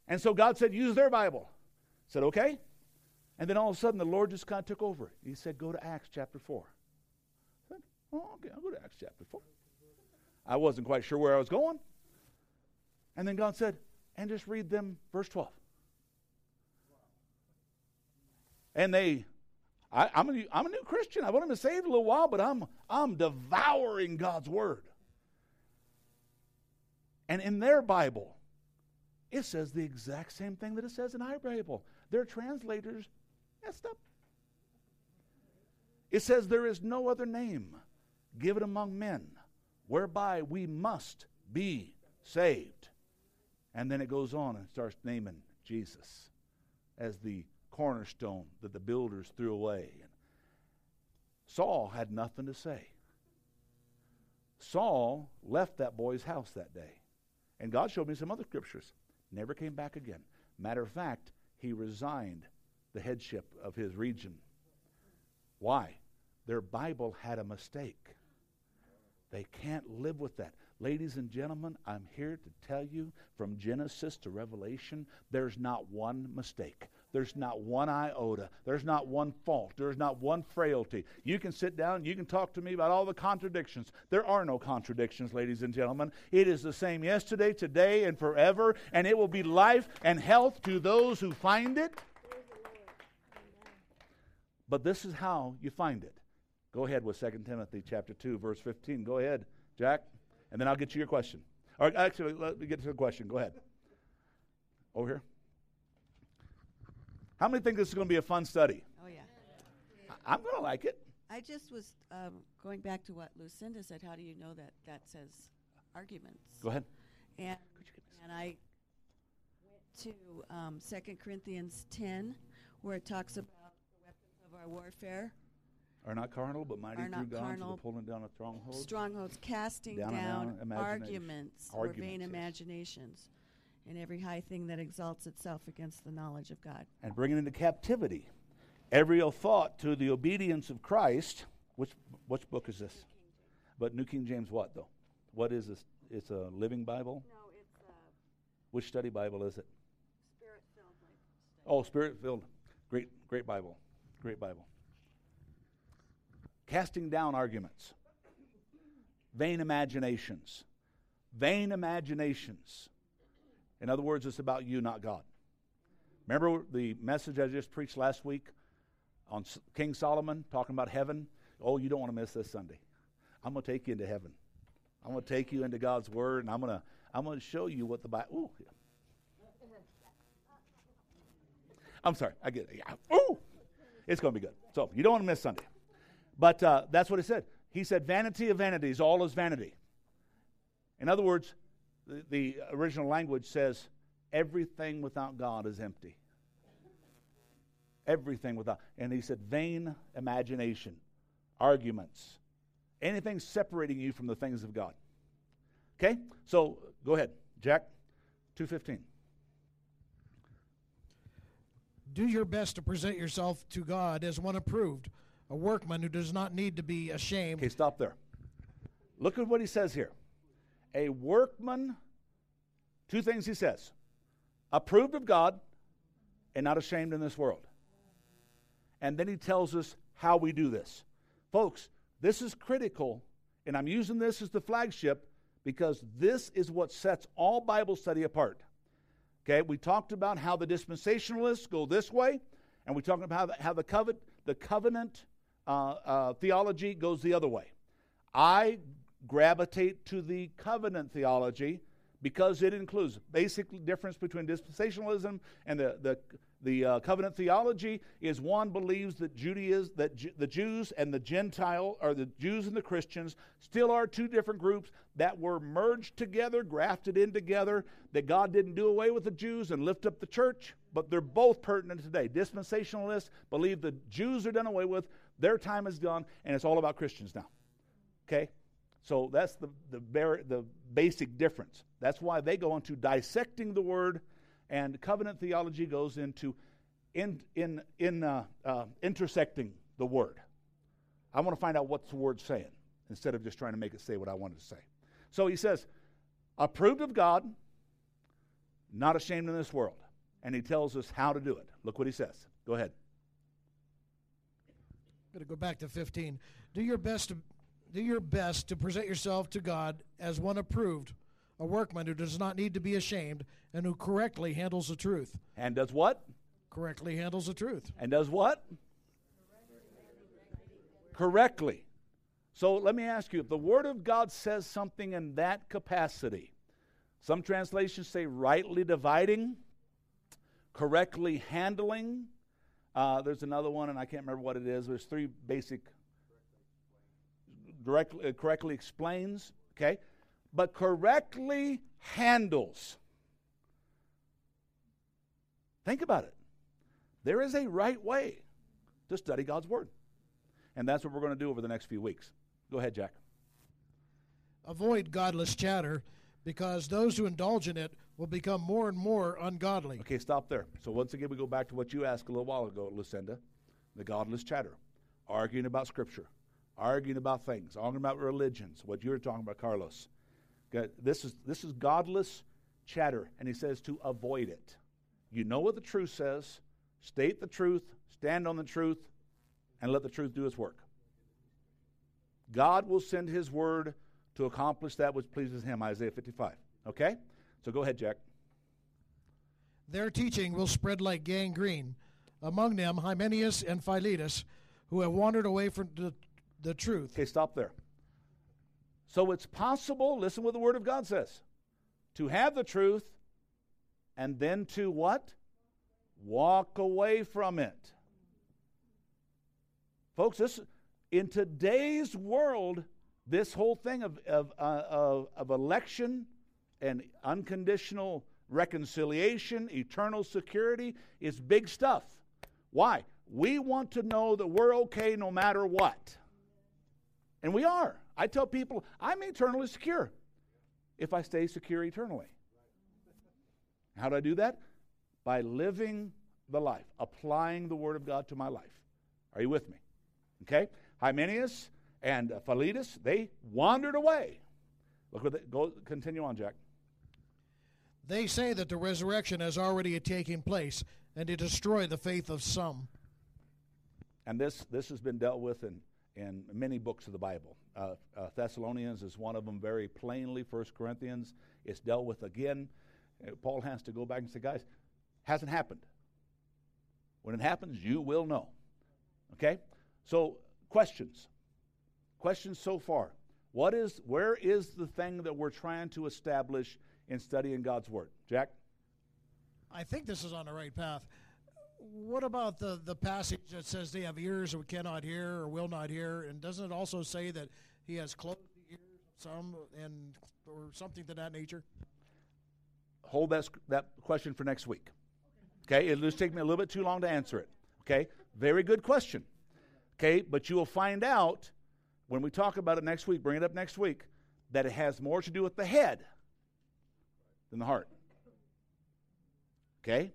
And so God said, use their Bible. I said, okay. And then all of a sudden, the Lord just kind of took over. He said, go to Acts chapter four. I said, oh, okay, I'll go to Acts chapter four. I wasn't quite sure where I was going. And then God said, and just read them verse twelve. And they, I, I'm, a, I'm a new Christian. I want them to save a little while, but I'm, I'm devouring God's Word. And in their Bible, it says the exact same thing that it says in our Bible. Their translators messed up. It says there is no other name given among men whereby we must be saved. And then it goes on and starts naming Jesus as the cornerstone that the builders threw away. Saul had nothing to say. Saul left that boy's house that day. And God showed me some other scriptures. Never came back again. Matter of fact, he resigned the headship of his region. Why? Their Bible had a mistake. They can't live with that. Ladies and gentlemen, I'm here to tell you, from Genesis to Revelation, there's not one mistake. There's not one iota. There's not one fault. There's not one frailty. You can sit down. You can talk to me about all the contradictions. There are no contradictions, ladies and gentlemen. It is the same yesterday, today, and forever, and it will be life and health to those who find it. But this is how you find it. Go ahead with Second Timothy chapter two, verse fifteen. Go ahead, Jack, and then I'll get you your question. Or actually, let me get to the question. Go ahead. Over here. How many think this is going to be a fun study? Oh, yeah. I'm going to like it. I just was um, going back to what Lucinda said. How do you know that that says arguments? Go ahead. And, and I went to um, Second Corinthians ten, where it talks about the weapons of our warfare. Are not carnal, but mighty through God to the pulling down of strongholds. Strongholds, casting down, down, down arguments, arguments or vain yes. imaginations. And every high thing that exalts itself against the knowledge of God. And bringing into captivity every thought to the obedience of Christ. Which which book is this? But New King James what, though? What is this? It's a Living Bible? No, it's a... Which study Bible is it? Spirit-filled Oh, Spirit-filled. Great, great Bible. Great Bible. Casting down arguments. Vain imaginations. Vain imaginations. In other words, it's about you, not God. Remember the message I just preached last week on King Solomon, talking about heaven? Oh, you don't want to miss this Sunday. I'm going to take you into heaven. I'm going to take you into God's Word, and I'm going to I'm going to show you what the Bible... Ooh, yeah. I'm sorry, I get it. Yeah. Ooh, it's going to be good. So you don't want to miss Sunday. But uh, that's what he said. He said, vanity of vanities, all is vanity. In other words, the, the original language says, everything without God is empty. Everything without... And he said, vain imagination, arguments, anything separating you from the things of God. Okay? So go ahead, Jack, two fifteen. Do your best to present yourself to God as one approved, a workman who does not need to be ashamed. Okay, stop there. Look at what he says here. A workman, two things he says. Approved of God and not ashamed in this world. And then he tells us how we do this. Folks, this is critical, and I'm using this as the flagship because this is what sets all Bible study apart. Okay, we talked about how the dispensationalists go this way, and we talked about how the, how the, covet, the covenant uh, uh, theology goes the other way. I gravitate to the covenant theology because it includes basic difference between dispensationalism and the the, the uh, covenant theology is one believes that Judaism, that Ju- the Jews and the Gentile, or the Jews and the Christians, still are two different groups that were merged together, grafted in together, that God didn't do away with the Jews and lift up the church, but they're both pertinent today. Dispensationalists believe the Jews are done away with, their time is gone, and it's all about Christians now. Okay? So that's the the, bar- the basic difference. That's why they go into dissecting the word, and covenant theology goes into in in in uh, uh, intersecting the word. I want to find out what's the word saying instead of just trying to make it say what I wanted to say. So he says, approved of God, not ashamed in this world, and he tells us how to do it. Look what he says. Go ahead. I'm going to go back to fifteen. Do your best to. Do your best to present yourself to God as one approved, a workman who does not need to be ashamed and who correctly handles the truth. And does what? Correctly handles the truth. And does what? Correctly. So let me ask you, if the Word of God says something in that capacity, some translations say rightly dividing, correctly handling. Uh, there's another one, and I can't remember what it is. There's three basic Directly, uh, correctly explains, okay, but correctly handles. Think about it. There is a right way to study God's Word, and that's what we're going to do over the next few weeks. Go ahead, Jack. Avoid godless chatter, because those who indulge in it will become more and more ungodly. Okay, stop there. So once again, we go back to what you asked a little while ago, Lucinda, the godless chatter, arguing about Scripture. Arguing about things, arguing about religions, what you were talking about, Carlos. Okay, this is this is godless chatter, and he says to avoid it. You know what the truth says. State the truth, stand on the truth, and let the truth do its work. God will send His Word to accomplish that which pleases Him, Isaiah fifty-five. Okay? So go ahead, Jack. Their teaching will spread like gangrene. Among them, Hymenaeus and Philetus, who have wandered away from the The truth. Okay, stop there. So it's possible, listen what the Word of God says, to have the truth and then to what? Walk away from it. Folks, this in today's world, this whole thing of, of, uh, of, of election and unconditional reconciliation, eternal security is big stuff. Why? We want to know that we're okay no matter what. And we are. I tell people, I'm eternally secure if I stay secure eternally. How do I do that? By living the life, applying the Word of God to my life. Are you with me? Okay? Hymenaeus and Philetus, they wandered away. Look what they, go, continue on, Jack. They say that the resurrection has already taken place and to destroy the faith of some. And this this has been dealt with in, in many books of the Bible. Uh, uh, Thessalonians is one of them very plainly. First Corinthians is dealt with again. Paul has to go back and say, guys, hasn't happened. When it happens, you will know. Okay? So, questions. Questions so far. What is, where is the thing that we're trying to establish in studying God's Word? Jack? I think this is on the right path. What about the, the passage that says they have ears that we cannot hear or will not hear? And doesn't it also say that he has closed the ears of some and or something to that nature? Hold that, that question for next week. Okay? It'll just take me a little bit too long to answer it. Okay? Very good question. Okay? But you will find out when we talk about it next week, bring it up next week, that it has more to do with the head than the heart. Okay?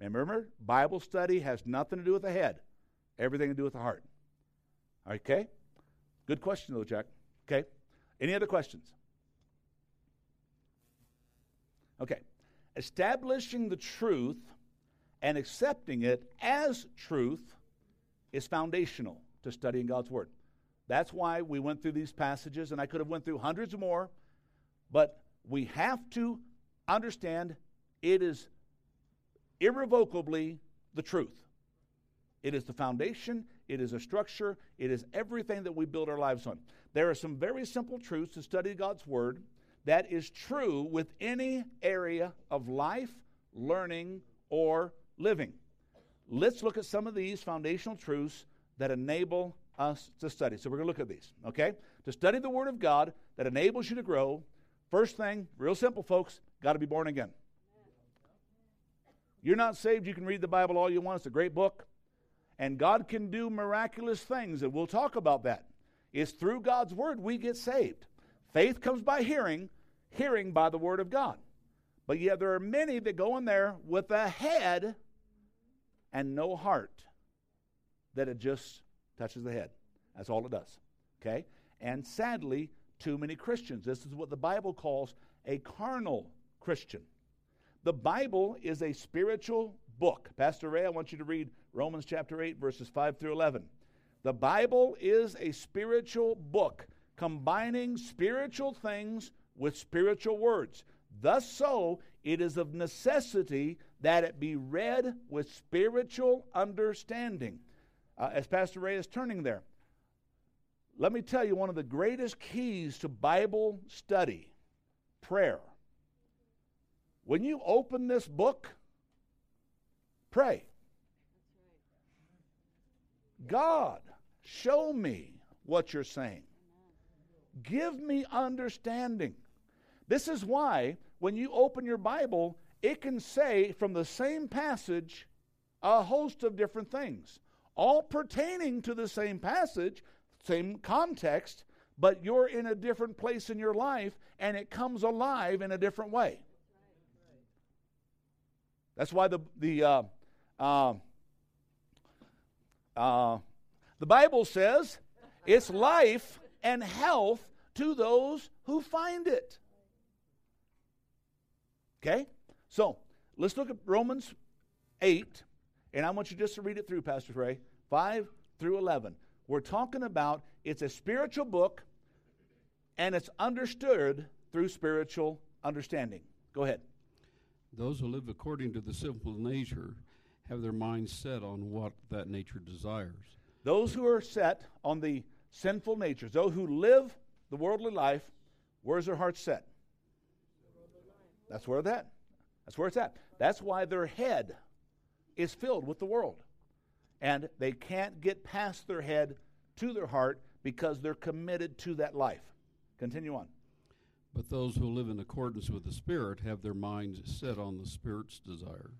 And remember, Bible study has nothing to do with the head. Everything to do with the heart. Okay? Good question, though, Jack. Okay? Any other questions? Okay. Establishing the truth and accepting it as truth is foundational to studying God's Word. That's why we went through these passages, and I could have went through hundreds more, but we have to understand it is irrevocably the truth. It is the foundation, it is a structure, it is everything that we build our lives on. There are some very simple truths to study God's Word that is true with any area of life, learning, or living. Let's look at some of these foundational truths that enable us to study. So we're going to look at these, okay? To study the Word of God that enables you to grow, first thing, real simple, folks, got to be born again. You're not saved. You can read the Bible all you want. It's a great book. And God can do miraculous things, and we'll talk about that. It's through God's Word we get saved. Faith comes by hearing, hearing by the Word of God. But yet there are many that go in there with a head and no heart, that it just touches the head. That's all it does. Okay? And sadly, too many Christians. This is what the Bible calls a carnal Christian. The Bible is a spiritual book. Pastor Ray, I want you to read Romans chapter eight, verses five through eleven. The Bible is a spiritual book, combining spiritual things with spiritual words. Thus so, it is of necessity that it be read with spiritual understanding. Uh, as Pastor Ray is turning there, let me tell you one of the greatest keys to Bible study, prayer. When you open this book, pray. God, show me what you're saying. Give me understanding. This is why when you open your Bible, it can say from the same passage a host of different things, all pertaining to the same passage, same context, but you're in a different place in your life, and it comes alive in a different way. That's why the the uh, uh, uh, the Bible says it's life and health to those who find it. Okay? So, let's look at Romans eight. And I want you just to read it through, Pastor Ray, five through eleven. We're talking about it's a spiritual book, and it's understood through spiritual understanding. Go ahead. Those who live according to the sinful nature have their minds set on what that nature desires. Those who are set on the sinful nature, those who live the worldly life, where's their heart set? That's where that. That's where it's at. That's why their head is filled with the world, and they can't get past their head to their heart because they're committed to that life. Continue on. But those who live in accordance with the Spirit have their minds set on the Spirit's desire.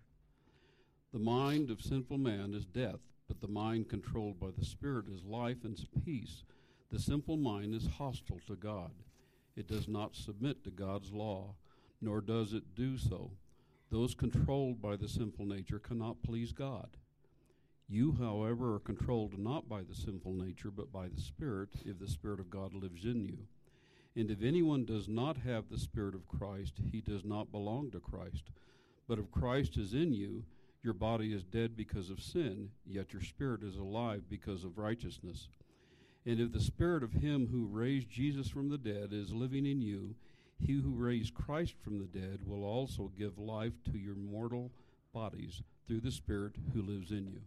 The mind of sinful man is death, but the mind controlled by the Spirit is life and peace. The sinful mind is hostile to God. It does not submit to God's law, nor does it do so. Those controlled by the sinful nature cannot please God. You, however, are controlled not by the sinful nature, but by the Spirit, if the Spirit of God lives in you. And if anyone does not have the Spirit of Christ, he does not belong to Christ. But if Christ is in you, Your body is dead because of sin, yet your spirit is alive because of righteousness. And if the spirit of him who raised Jesus from the dead is living in you, he who raised Christ from the dead will also give life to your mortal bodies through the Spirit who lives in you.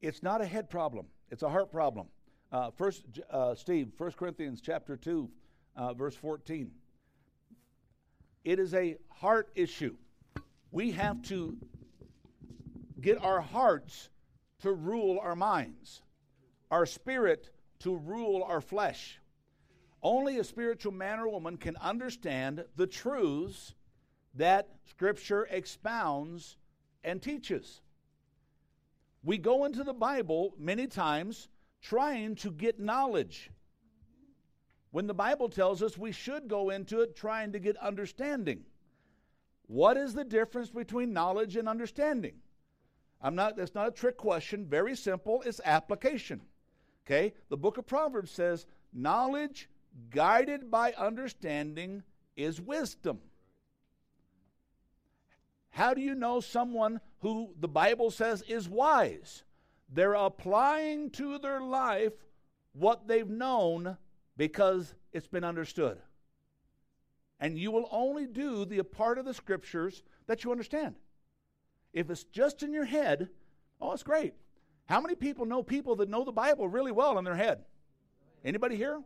It's not a head problem. It's a heart problem. Uh, first, uh, Steve, First Corinthians chapter two, uh, verse fourteen. It is a heart issue. We have to get our hearts to rule our minds, our spirit to rule our flesh. Only a spiritual man or woman can understand the truths that Scripture expounds and teaches. We go into the Bible many times trying to get knowledge, when the Bible tells us we should go into it trying to get understanding. What is the difference between knowledge and understanding? I'm not, that's not a trick question. Very simple. It's application. Okay? The book of Proverbs says, knowledge guided by understanding is wisdom. How do you know someone who the Bible says is wise? They're applying to their life what they've known because it's been understood. And you will only do the part of the Scriptures that you understand. If it's just in your head, oh, it's great. How many people know people that know the Bible really well in their head? Anybody here?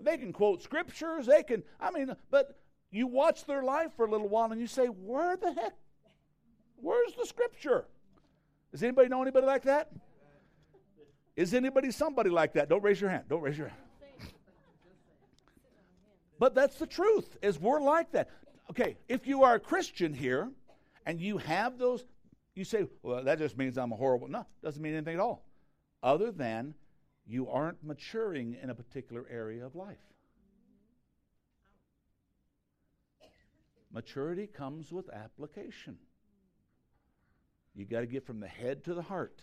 They can quote Scriptures. They can, I mean, but you watch their life for a little while and you say, where the heck? Where's the Scripture? Does anybody know anybody like that? Is anybody somebody like that? Don't raise your hand. Don't raise your hand. But that's the truth, is we're like that. Okay, if you are a Christian here and you have those, you say, well, that just means I'm a horrible. No, doesn't mean anything at all. Other than you aren't maturing in a particular area of life. Maturity comes with application. You got to get from the head to the heart.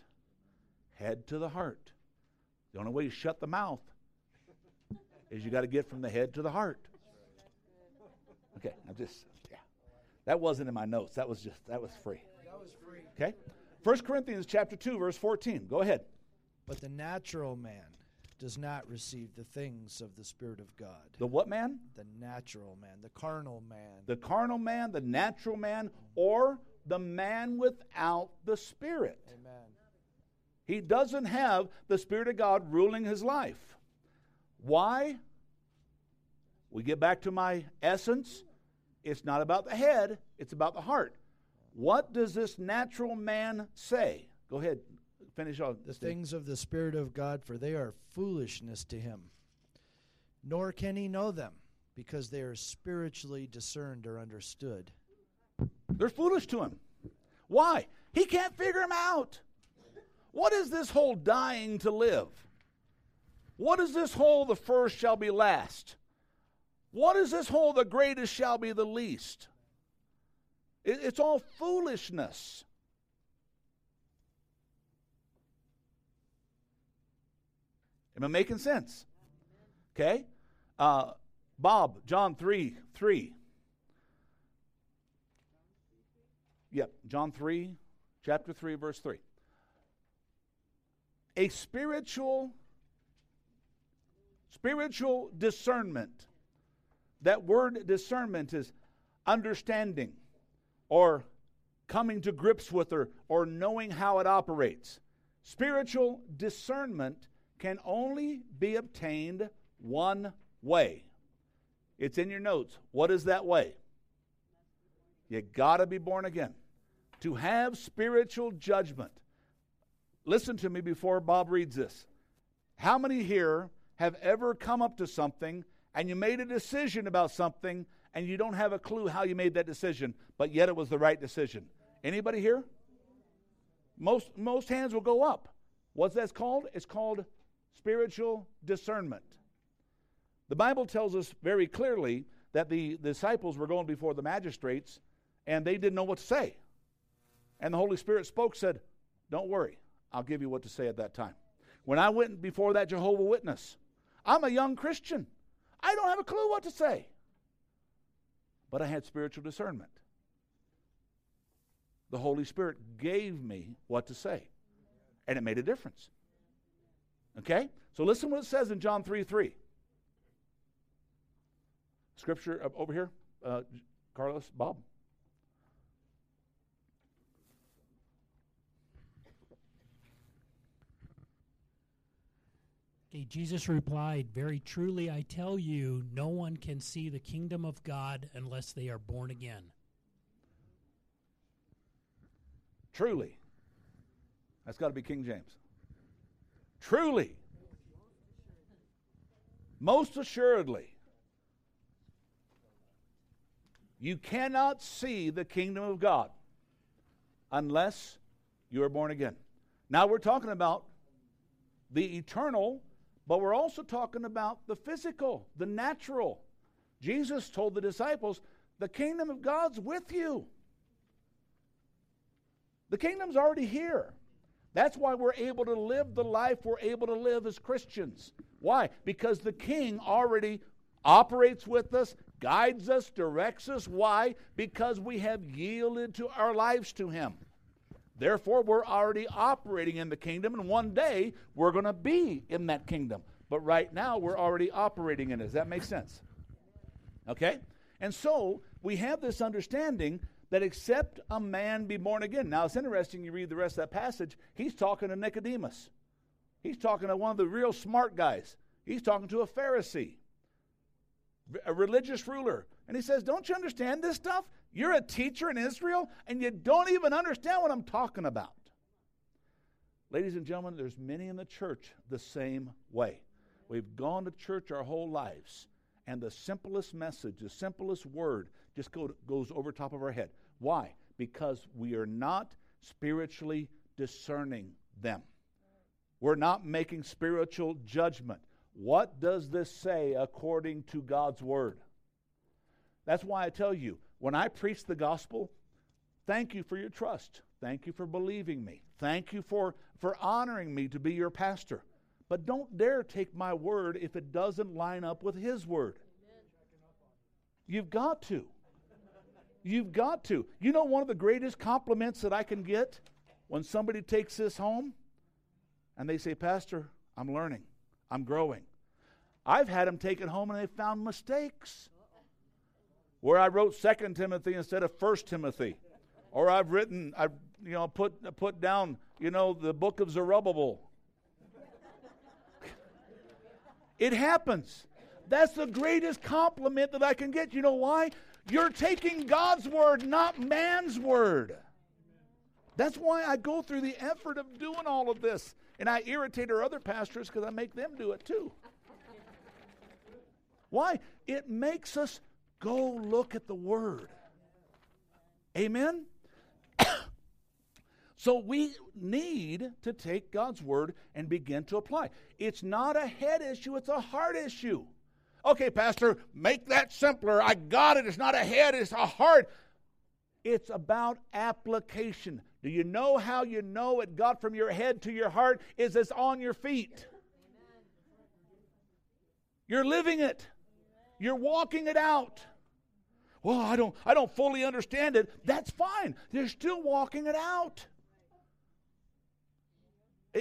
Head to the heart. The only way you shut the mouth is you got to get from the head to the heart. Okay, I'm just, yeah. That wasn't in my notes. That was just, that was free. That was free. Okay? First Corinthians chapter two, verse fourteen. Go ahead. But the natural man does not receive the things of the Spirit of God. The what man? The natural man, the carnal man. The carnal man, the natural man, or the man without the Spirit. Amen. He doesn't have the Spirit of God ruling his life. Why? We get back to my essence. It's not about the head, it's about the heart. What does this natural man say? Go ahead. Finish on the things of the Spirit of God, for they are foolishness to him, nor can he know them, because they are spiritually discerned or understood. They're foolish to him. Why? He can't figure them out. What is this whole dying to live? What is this whole the first shall be last? What is this whole the greatest shall be the least? It's all foolishness. Am I making sense? Okay? Uh, Bob, John three, three. Yep, John three, chapter three, verse three. A spiritual, spiritual discernment. That word discernment is understanding or coming to grips with or, or knowing how it operates. Spiritual discernment can only be obtained one way. It's in your notes. What is that way? You got to be born again. To have spiritual judgment. Listen to me before Bob reads this. How many here have ever come up to something and you made a decision about something and you don't have a clue how you made that decision, but yet it was the right decision? Anybody here? Most, most hands will go up. What's that called? It's called spiritual discernment. The Bible tells us very clearly that the disciples were going before the magistrates and they didn't know what to say. And the Holy Spirit spoke, said, don't worry, I'll give you what to say at that time. When I went before that Jehovah's Witness, I'm a young Christian. I don't have a clue what to say. But I had spiritual discernment. the Holy Spirit gave me what to say. And it made a difference. Okay? So listen what it says in John three three. Scripture uh, over here. Uh, Carlos, Bob. Okay, Jesus replied, "Very truly I tell you, no one can see the kingdom of God unless they are born again." Truly. That's got to be King James. Truly. Most assuredly. You cannot see the kingdom of God unless you are born again. Now we're talking about the eternal, but we're also talking about the physical, the natural. Jesus told the disciples, the kingdom of God's with you. The kingdom's already here. That's why we're able to live the life we're able to live as Christians. Why? Because the King already operates with us, guides us, directs us. Why? Because we have yielded to our lives to Him. Therefore, we're already operating in the kingdom, and one day we're going to be in that kingdom. But right now, we're already operating in it. Does that make sense? Okay? And so, we have this understanding that except a man be born again. Now, it's interesting, you read the rest of that passage, he's talking to Nicodemus. He's talking to one of the real smart guys. He's talking to a Pharisee, a religious ruler. And he says, don't you understand this stuff? You're a teacher in Israel, and you don't even understand what I'm talking about. Ladies and gentlemen, there's many in the church the same way. We've gone to church our whole lives, and the simplest message, the simplest word just go, goes over top of our head. Why? Because we are not spiritually discerning them. We're not making spiritual judgment. What does this say according to God's word? That's why I tell you, when I preach the gospel, thank you for your trust. Thank you for believing me. Thank you for, for honoring me to be your pastor. But don't dare take my word if it doesn't line up with His word. Amen. You've got to. You've got to. You know one of the greatest compliments that I can get when somebody takes this home and they say, Pastor, I'm learning. I'm growing. I've had them take it home and they found mistakes. Where I wrote Second Timothy instead of First Timothy. Or I've written, I've you know, put put down, you know, the book of Zerubbabel. It happens. That's the greatest compliment that I can get. You know why? You're taking God's word, not man's word. That's why I go through the effort of doing all of this. And I irritate our other pastors because I make them do it too. Why? It makes us go look at the word. Amen? So we need to take God's word and begin to apply. It's not a head issue, it's a heart issue. Okay, Pastor, make that simpler. I got it. It's not a head, it's a heart. It's about application. Do you know how you know it got from your head to your heart? Is it's on your feet. You're living it. You're walking it out. Well, I don't I don't fully understand it. That's fine. You're still walking it out.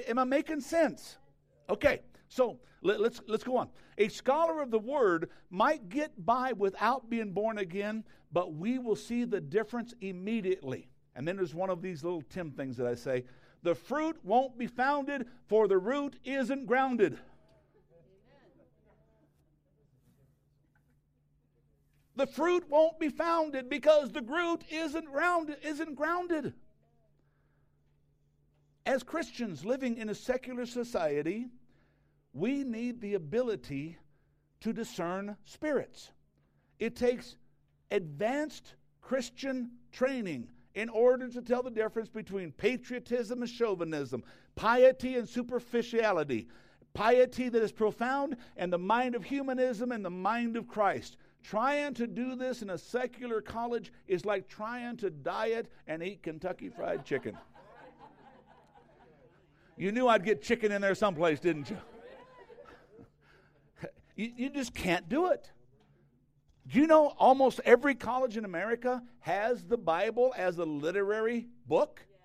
Am I making sense? Okay, so let, let's let's go on. A scholar of the word might get by without being born again, but we will see the difference immediately. And then there's one of these little Tim things that I say. The fruit won't be founded, for the root isn't grounded. The fruit won't be founded because the root isn't rounded, isn't grounded. As Christians living in a secular society, we need the ability to discern spirits. It takes advanced Christian training in order to tell the difference between patriotism and chauvinism, piety and superficiality, piety that is profound, and the mind of humanism and the mind of Christ. Trying to do this in a secular college is like trying to diet and eat Kentucky Fried Chicken. You knew I'd get chicken in there someplace, didn't you? you? You just can't do it. Do you know almost every college in America has the Bible as a literary book? Yes.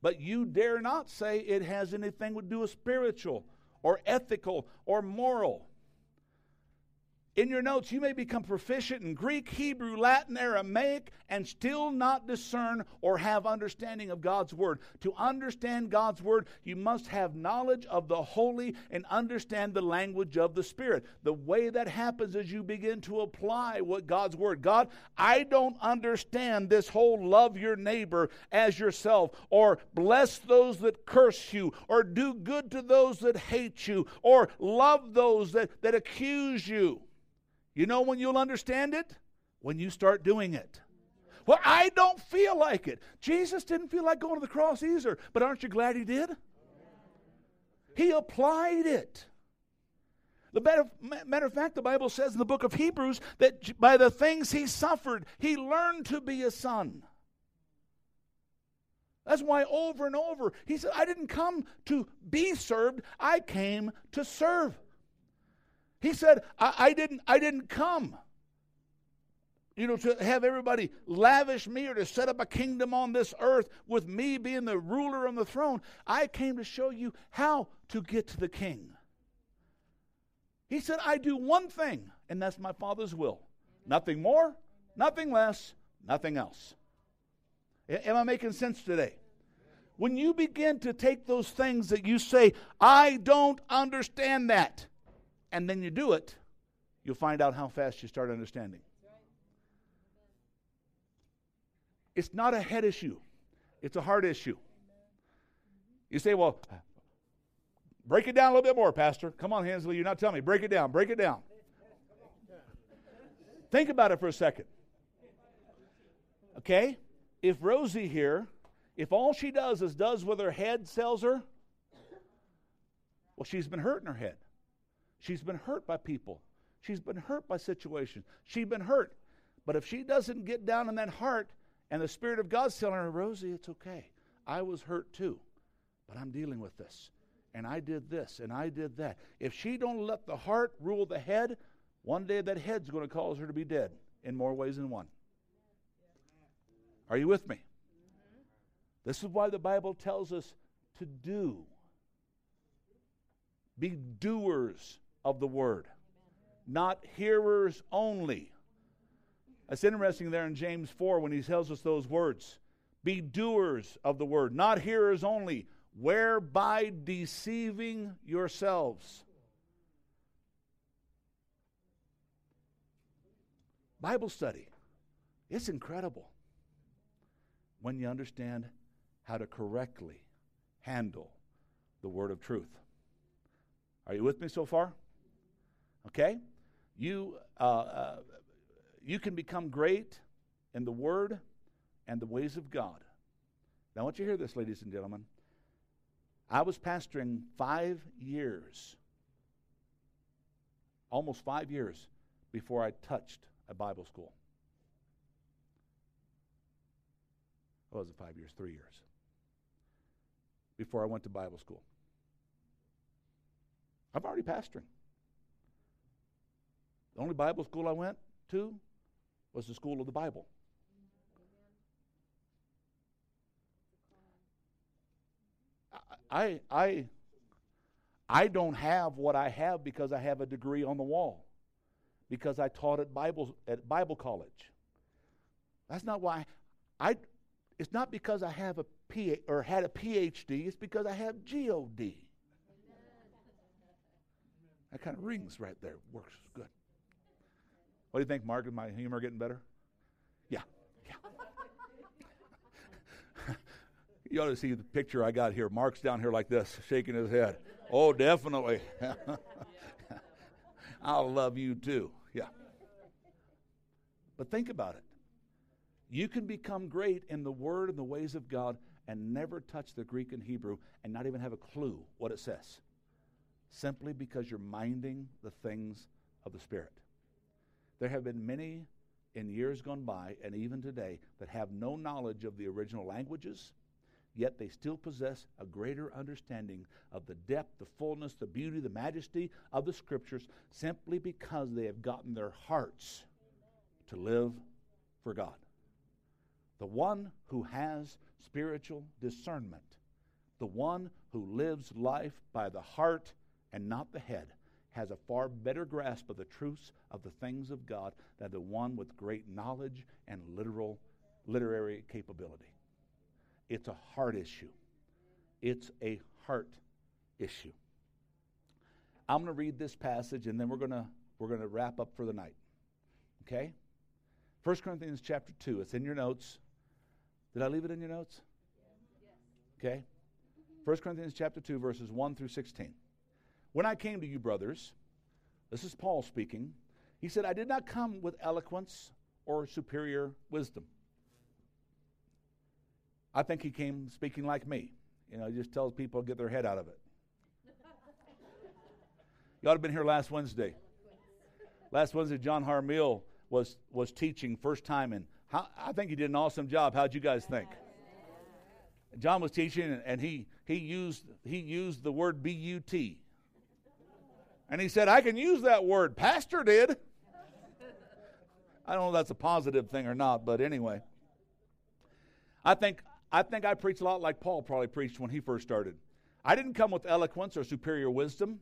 But you dare not say it has anything to do with spiritual or ethical or moral. In your notes, you may become proficient in Greek, Hebrew, Latin, Aramaic, and still not discern or have understanding of God's Word. To understand God's Word, you must have knowledge of the holy and understand the language of the Spirit. The way that happens is you begin to apply what God's Word. God, I don't understand this whole love your neighbor as yourself, or bless those that curse you, or do good to those that hate you, or love those that, that accuse you. You know when you'll understand it? When you start doing it. Well, I don't feel like it. Jesus didn't feel like going to the cross either, but aren't you glad he did? He applied it. The matter, matter of fact, the Bible says in the book of Hebrews that by the things he suffered, he learned to be a son. That's why over and over, he said, I didn't come to be served, I came to serve. He said, I, I didn't I didn't come, you know, to have everybody lavish me or to set up a kingdom on this earth with me being the ruler on the throne. I came to show you how to get to the king. He said, I do one thing, and that's my Father's will. Nothing more, nothing less, nothing else. Am I making sense today? When you begin to take those things that you say, I don't understand that, and then you do it, you'll find out how fast you start understanding. It's not a head issue. It's a heart issue. You say, well, break it down a little bit more, Pastor. Come on, Hensley, you're not telling me. Break it down. Break it down. Think about it for a second. Okay? If Rosie here, if all she does is does with her head sells her, well, she's been hurting her head. She's been hurt by people. She's been hurt by situations. She's been hurt. But if she doesn't get down in that heart and the Spirit of God's telling her, Rosie, it's okay. I was hurt too, but I'm dealing with this. And I did this, and I did that. If she don't let the heart rule the head, one day that head's going to cause her to be dead in more ways than one. Are you with me? This is why the Bible tells us to do. Be doers of the word, not hearers only. That's interesting there in James four when he tells us those words. Be doers of the word, not hearers only, whereby deceiving yourselves. Bible study. It's incredible when you understand how to correctly handle the word of truth. Are you with me so far? Okay, you uh, uh, you can become great in the Word and the ways of God. Now, I want you to hear this, ladies and gentlemen. I was pastoring five years, almost five years, before I touched a Bible school. It wasn't five years, three years, before I went to Bible school. I'm already pastoring. The only Bible school I went to was the school of the Bible. I, I, I don't have what I have because I have a degree on the wall, because I taught at Bible at Bible college. That's not why. I. It's not because I have a P or had a P H D. It's because I have G O D. That kind of rings right there. Works good. What do you think, Mark? Is my humor getting better? Yeah. Yeah. You ought to see the picture I got here. Mark's down here like this, shaking his head. Oh, definitely. I'll love you too. Yeah. But think about it. You can become great in the Word and the ways of God and never touch the Greek and Hebrew and not even have a clue what it says. Simply because you're minding the things of the Spirit. There have been many in years gone by, and even today, that have no knowledge of the original languages, yet they still possess a greater understanding of the depth, the fullness, the beauty, the majesty of the Scriptures, simply because they have gotten their hearts to live for God. The one who has spiritual discernment, the one who lives life by the heart and not the head, has a far better grasp of the truths of the things of God than the one with great knowledge and literal, literary capability. It's a heart issue. It's a heart issue. I'm going to read this passage, and then we're going to we're going to wrap up for the night. Okay? First Corinthians chapter two. It's in your notes. Did I leave it in your notes? Okay? First Corinthians chapter two, verses one through sixteen. When I came to you, brothers, this is Paul speaking. He said, I did not come with eloquence or superior wisdom. I think he came speaking like me. You know, he just tells people to get their head out of it. You ought to have been here last Wednesday. Last Wednesday, John Harmill was was teaching first time, and how, I think he did an awesome job. How'd you guys think? John was teaching, and he he used he used the word B U T. And he said, I can use that word. Pastor did. I don't know if that's a positive thing or not, but anyway. I think I think I preached a lot like Paul probably preached when he first started. I didn't come with eloquence or superior wisdom,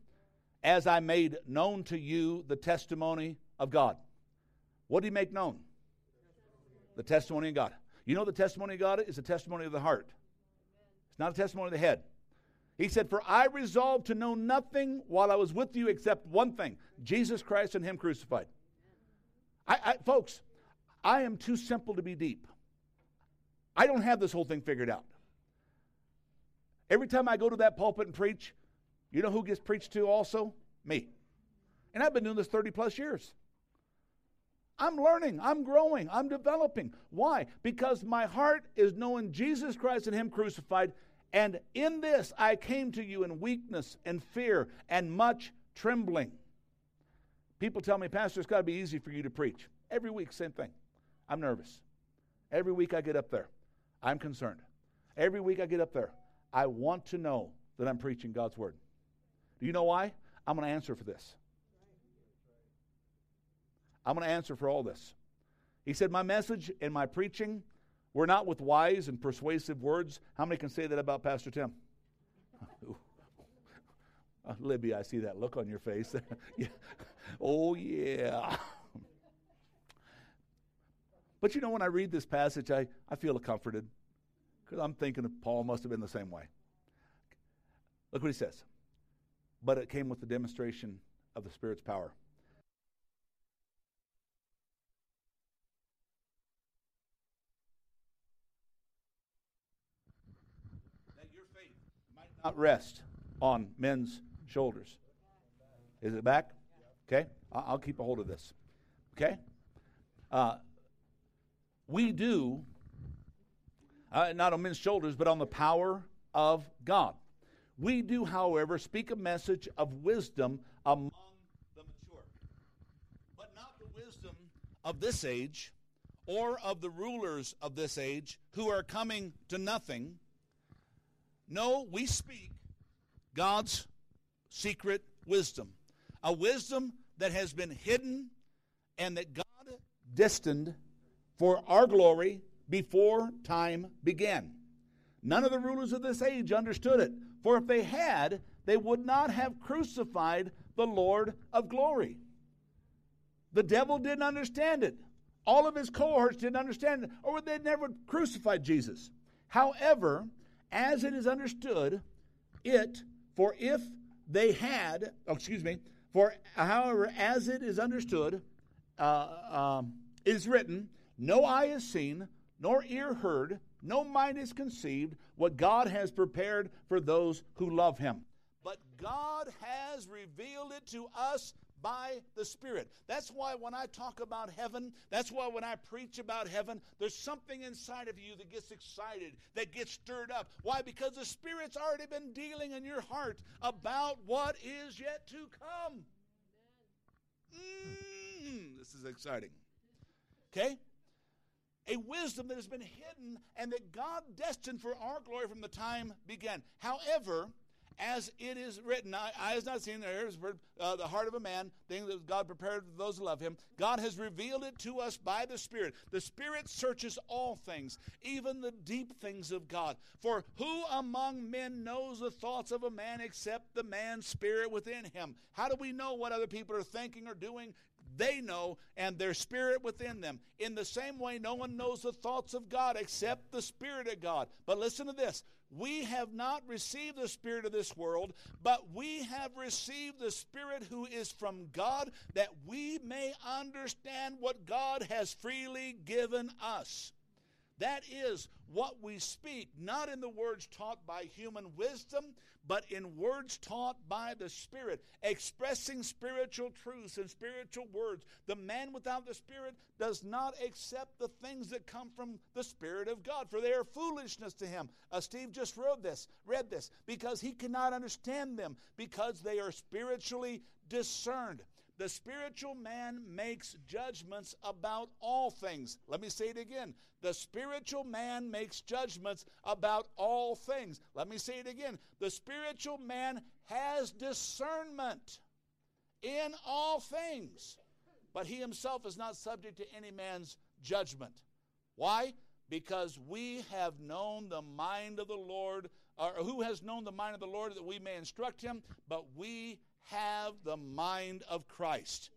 as I made known to you the testimony of God. What did he make known? The testimony of God. You know the testimony of God is the testimony of the heart. It's not a testimony of the head. He said, for I resolved to know nothing while I was with you except one thing, Jesus Christ and him crucified. I, I, folks, I am too simple to be deep. I don't have this whole thing figured out. Every time I go to that pulpit and preach, you know who gets preached to also? Me. And I've been doing this thirty plus years. I'm learning, I'm growing, I'm developing. Why? Because my heart is knowing Jesus Christ and him crucified. And in this I came to you in weakness and fear and much trembling. People tell me, Pastor, it's got to be easy for you to preach. Every week, same thing. I'm nervous. Every week I get up there. I'm concerned. Every week I get up there. I want to know that I'm preaching God's Word. Do you know why? I'm going to answer for this. I'm going to answer for all this. He said, my message and my preaching, we're not with wise and persuasive words. How many can say that about Pastor Tim? uh, Libby, I see that look on your face. Yeah. Oh, yeah. But you know, when I read this passage, I, I feel comforted. Because I'm thinking that Paul must have been the same way. Look what he says. But it came with the demonstration of the Spirit's power. Not rest on men's shoulders. Is it back? Okay. I'll keep a hold of this. Okay. Uh, we do, uh, not on men's shoulders, but on the power of God. We do, however, speak a message of wisdom among the mature, but not the wisdom of this age or of the rulers of this age who are coming to nothing. No, we speak God's secret wisdom, a wisdom that has been hidden and that God destined for our glory before time began. None of the rulers of this age understood it, for if they had, they would not have crucified the Lord of glory. The devil didn't understand it. All of his cohorts didn't understand it, or they'd never crucified Jesus. However, as it is understood, it, for if they had, oh, excuse me, for however, as it is understood, uh, um, is written, no eye has seen, nor ear heard, no mind has conceived what God has prepared for those who love him. But God has revealed it to us by the Spirit. That's why when I talk about heaven, that's why when I preach about heaven, there's something inside of you that gets excited, that gets stirred up. Why? Because the Spirit's already been dealing in your heart about what is yet to come. Mm, this is exciting. Okay? A wisdom that has been hidden and that God destined for our glory from the time began. However, as it is written, I, I has not seen the, uh, the heart of a man, thing that God prepared for those who love him. God has revealed it to us by the Spirit. The Spirit searches all things, even the deep things of God. For who among men knows the thoughts of a man except the man's spirit within him? How do we know what other people are thinking or doing? They know, and their spirit within them. In the same way, no one knows the thoughts of God except the Spirit of God. But listen to this. We have not received the spirit of this world, but we have received the Spirit who is from God, that we may understand what God has freely given us. That is what we speak, not in the words taught by human wisdom, but in words taught by the Spirit, expressing spiritual truths and spiritual words. The man without the Spirit does not accept the things that come from the Spirit of God, for they are foolishness to him. Uh, Steve just read this, read this, because he cannot understand them, because they are spiritually discerned. The spiritual man makes judgments about all things. Let me say it again. The spiritual man makes judgments about all things. Let me say it again. The spiritual man has discernment in all things, but he himself is not subject to any man's judgment. Why? Because we have known the mind of the Lord, or who has known the mind of the Lord that we may instruct him, but we have the mind of Christ.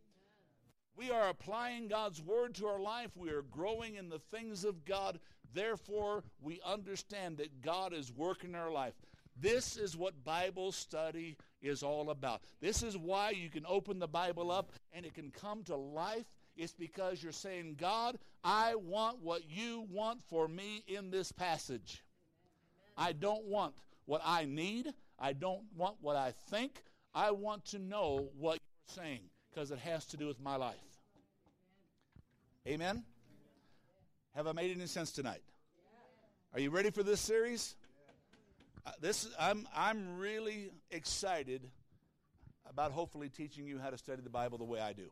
We are applying God's word to our life. We are growing in the things of God. Therefore, we understand that God is working in our life. This is what Bible study is all about. This is why you can open the Bible up and it can come to life. It's because you're saying, God, I want what you want for me in this passage. I don't want what I need. I don't want what I think. I want to know what you're saying, because it has to do with my life. Amen? Have I made any sense tonight? Are you ready for this series? Uh, this I'm I'm really excited about hopefully teaching you how to study the Bible the way I do.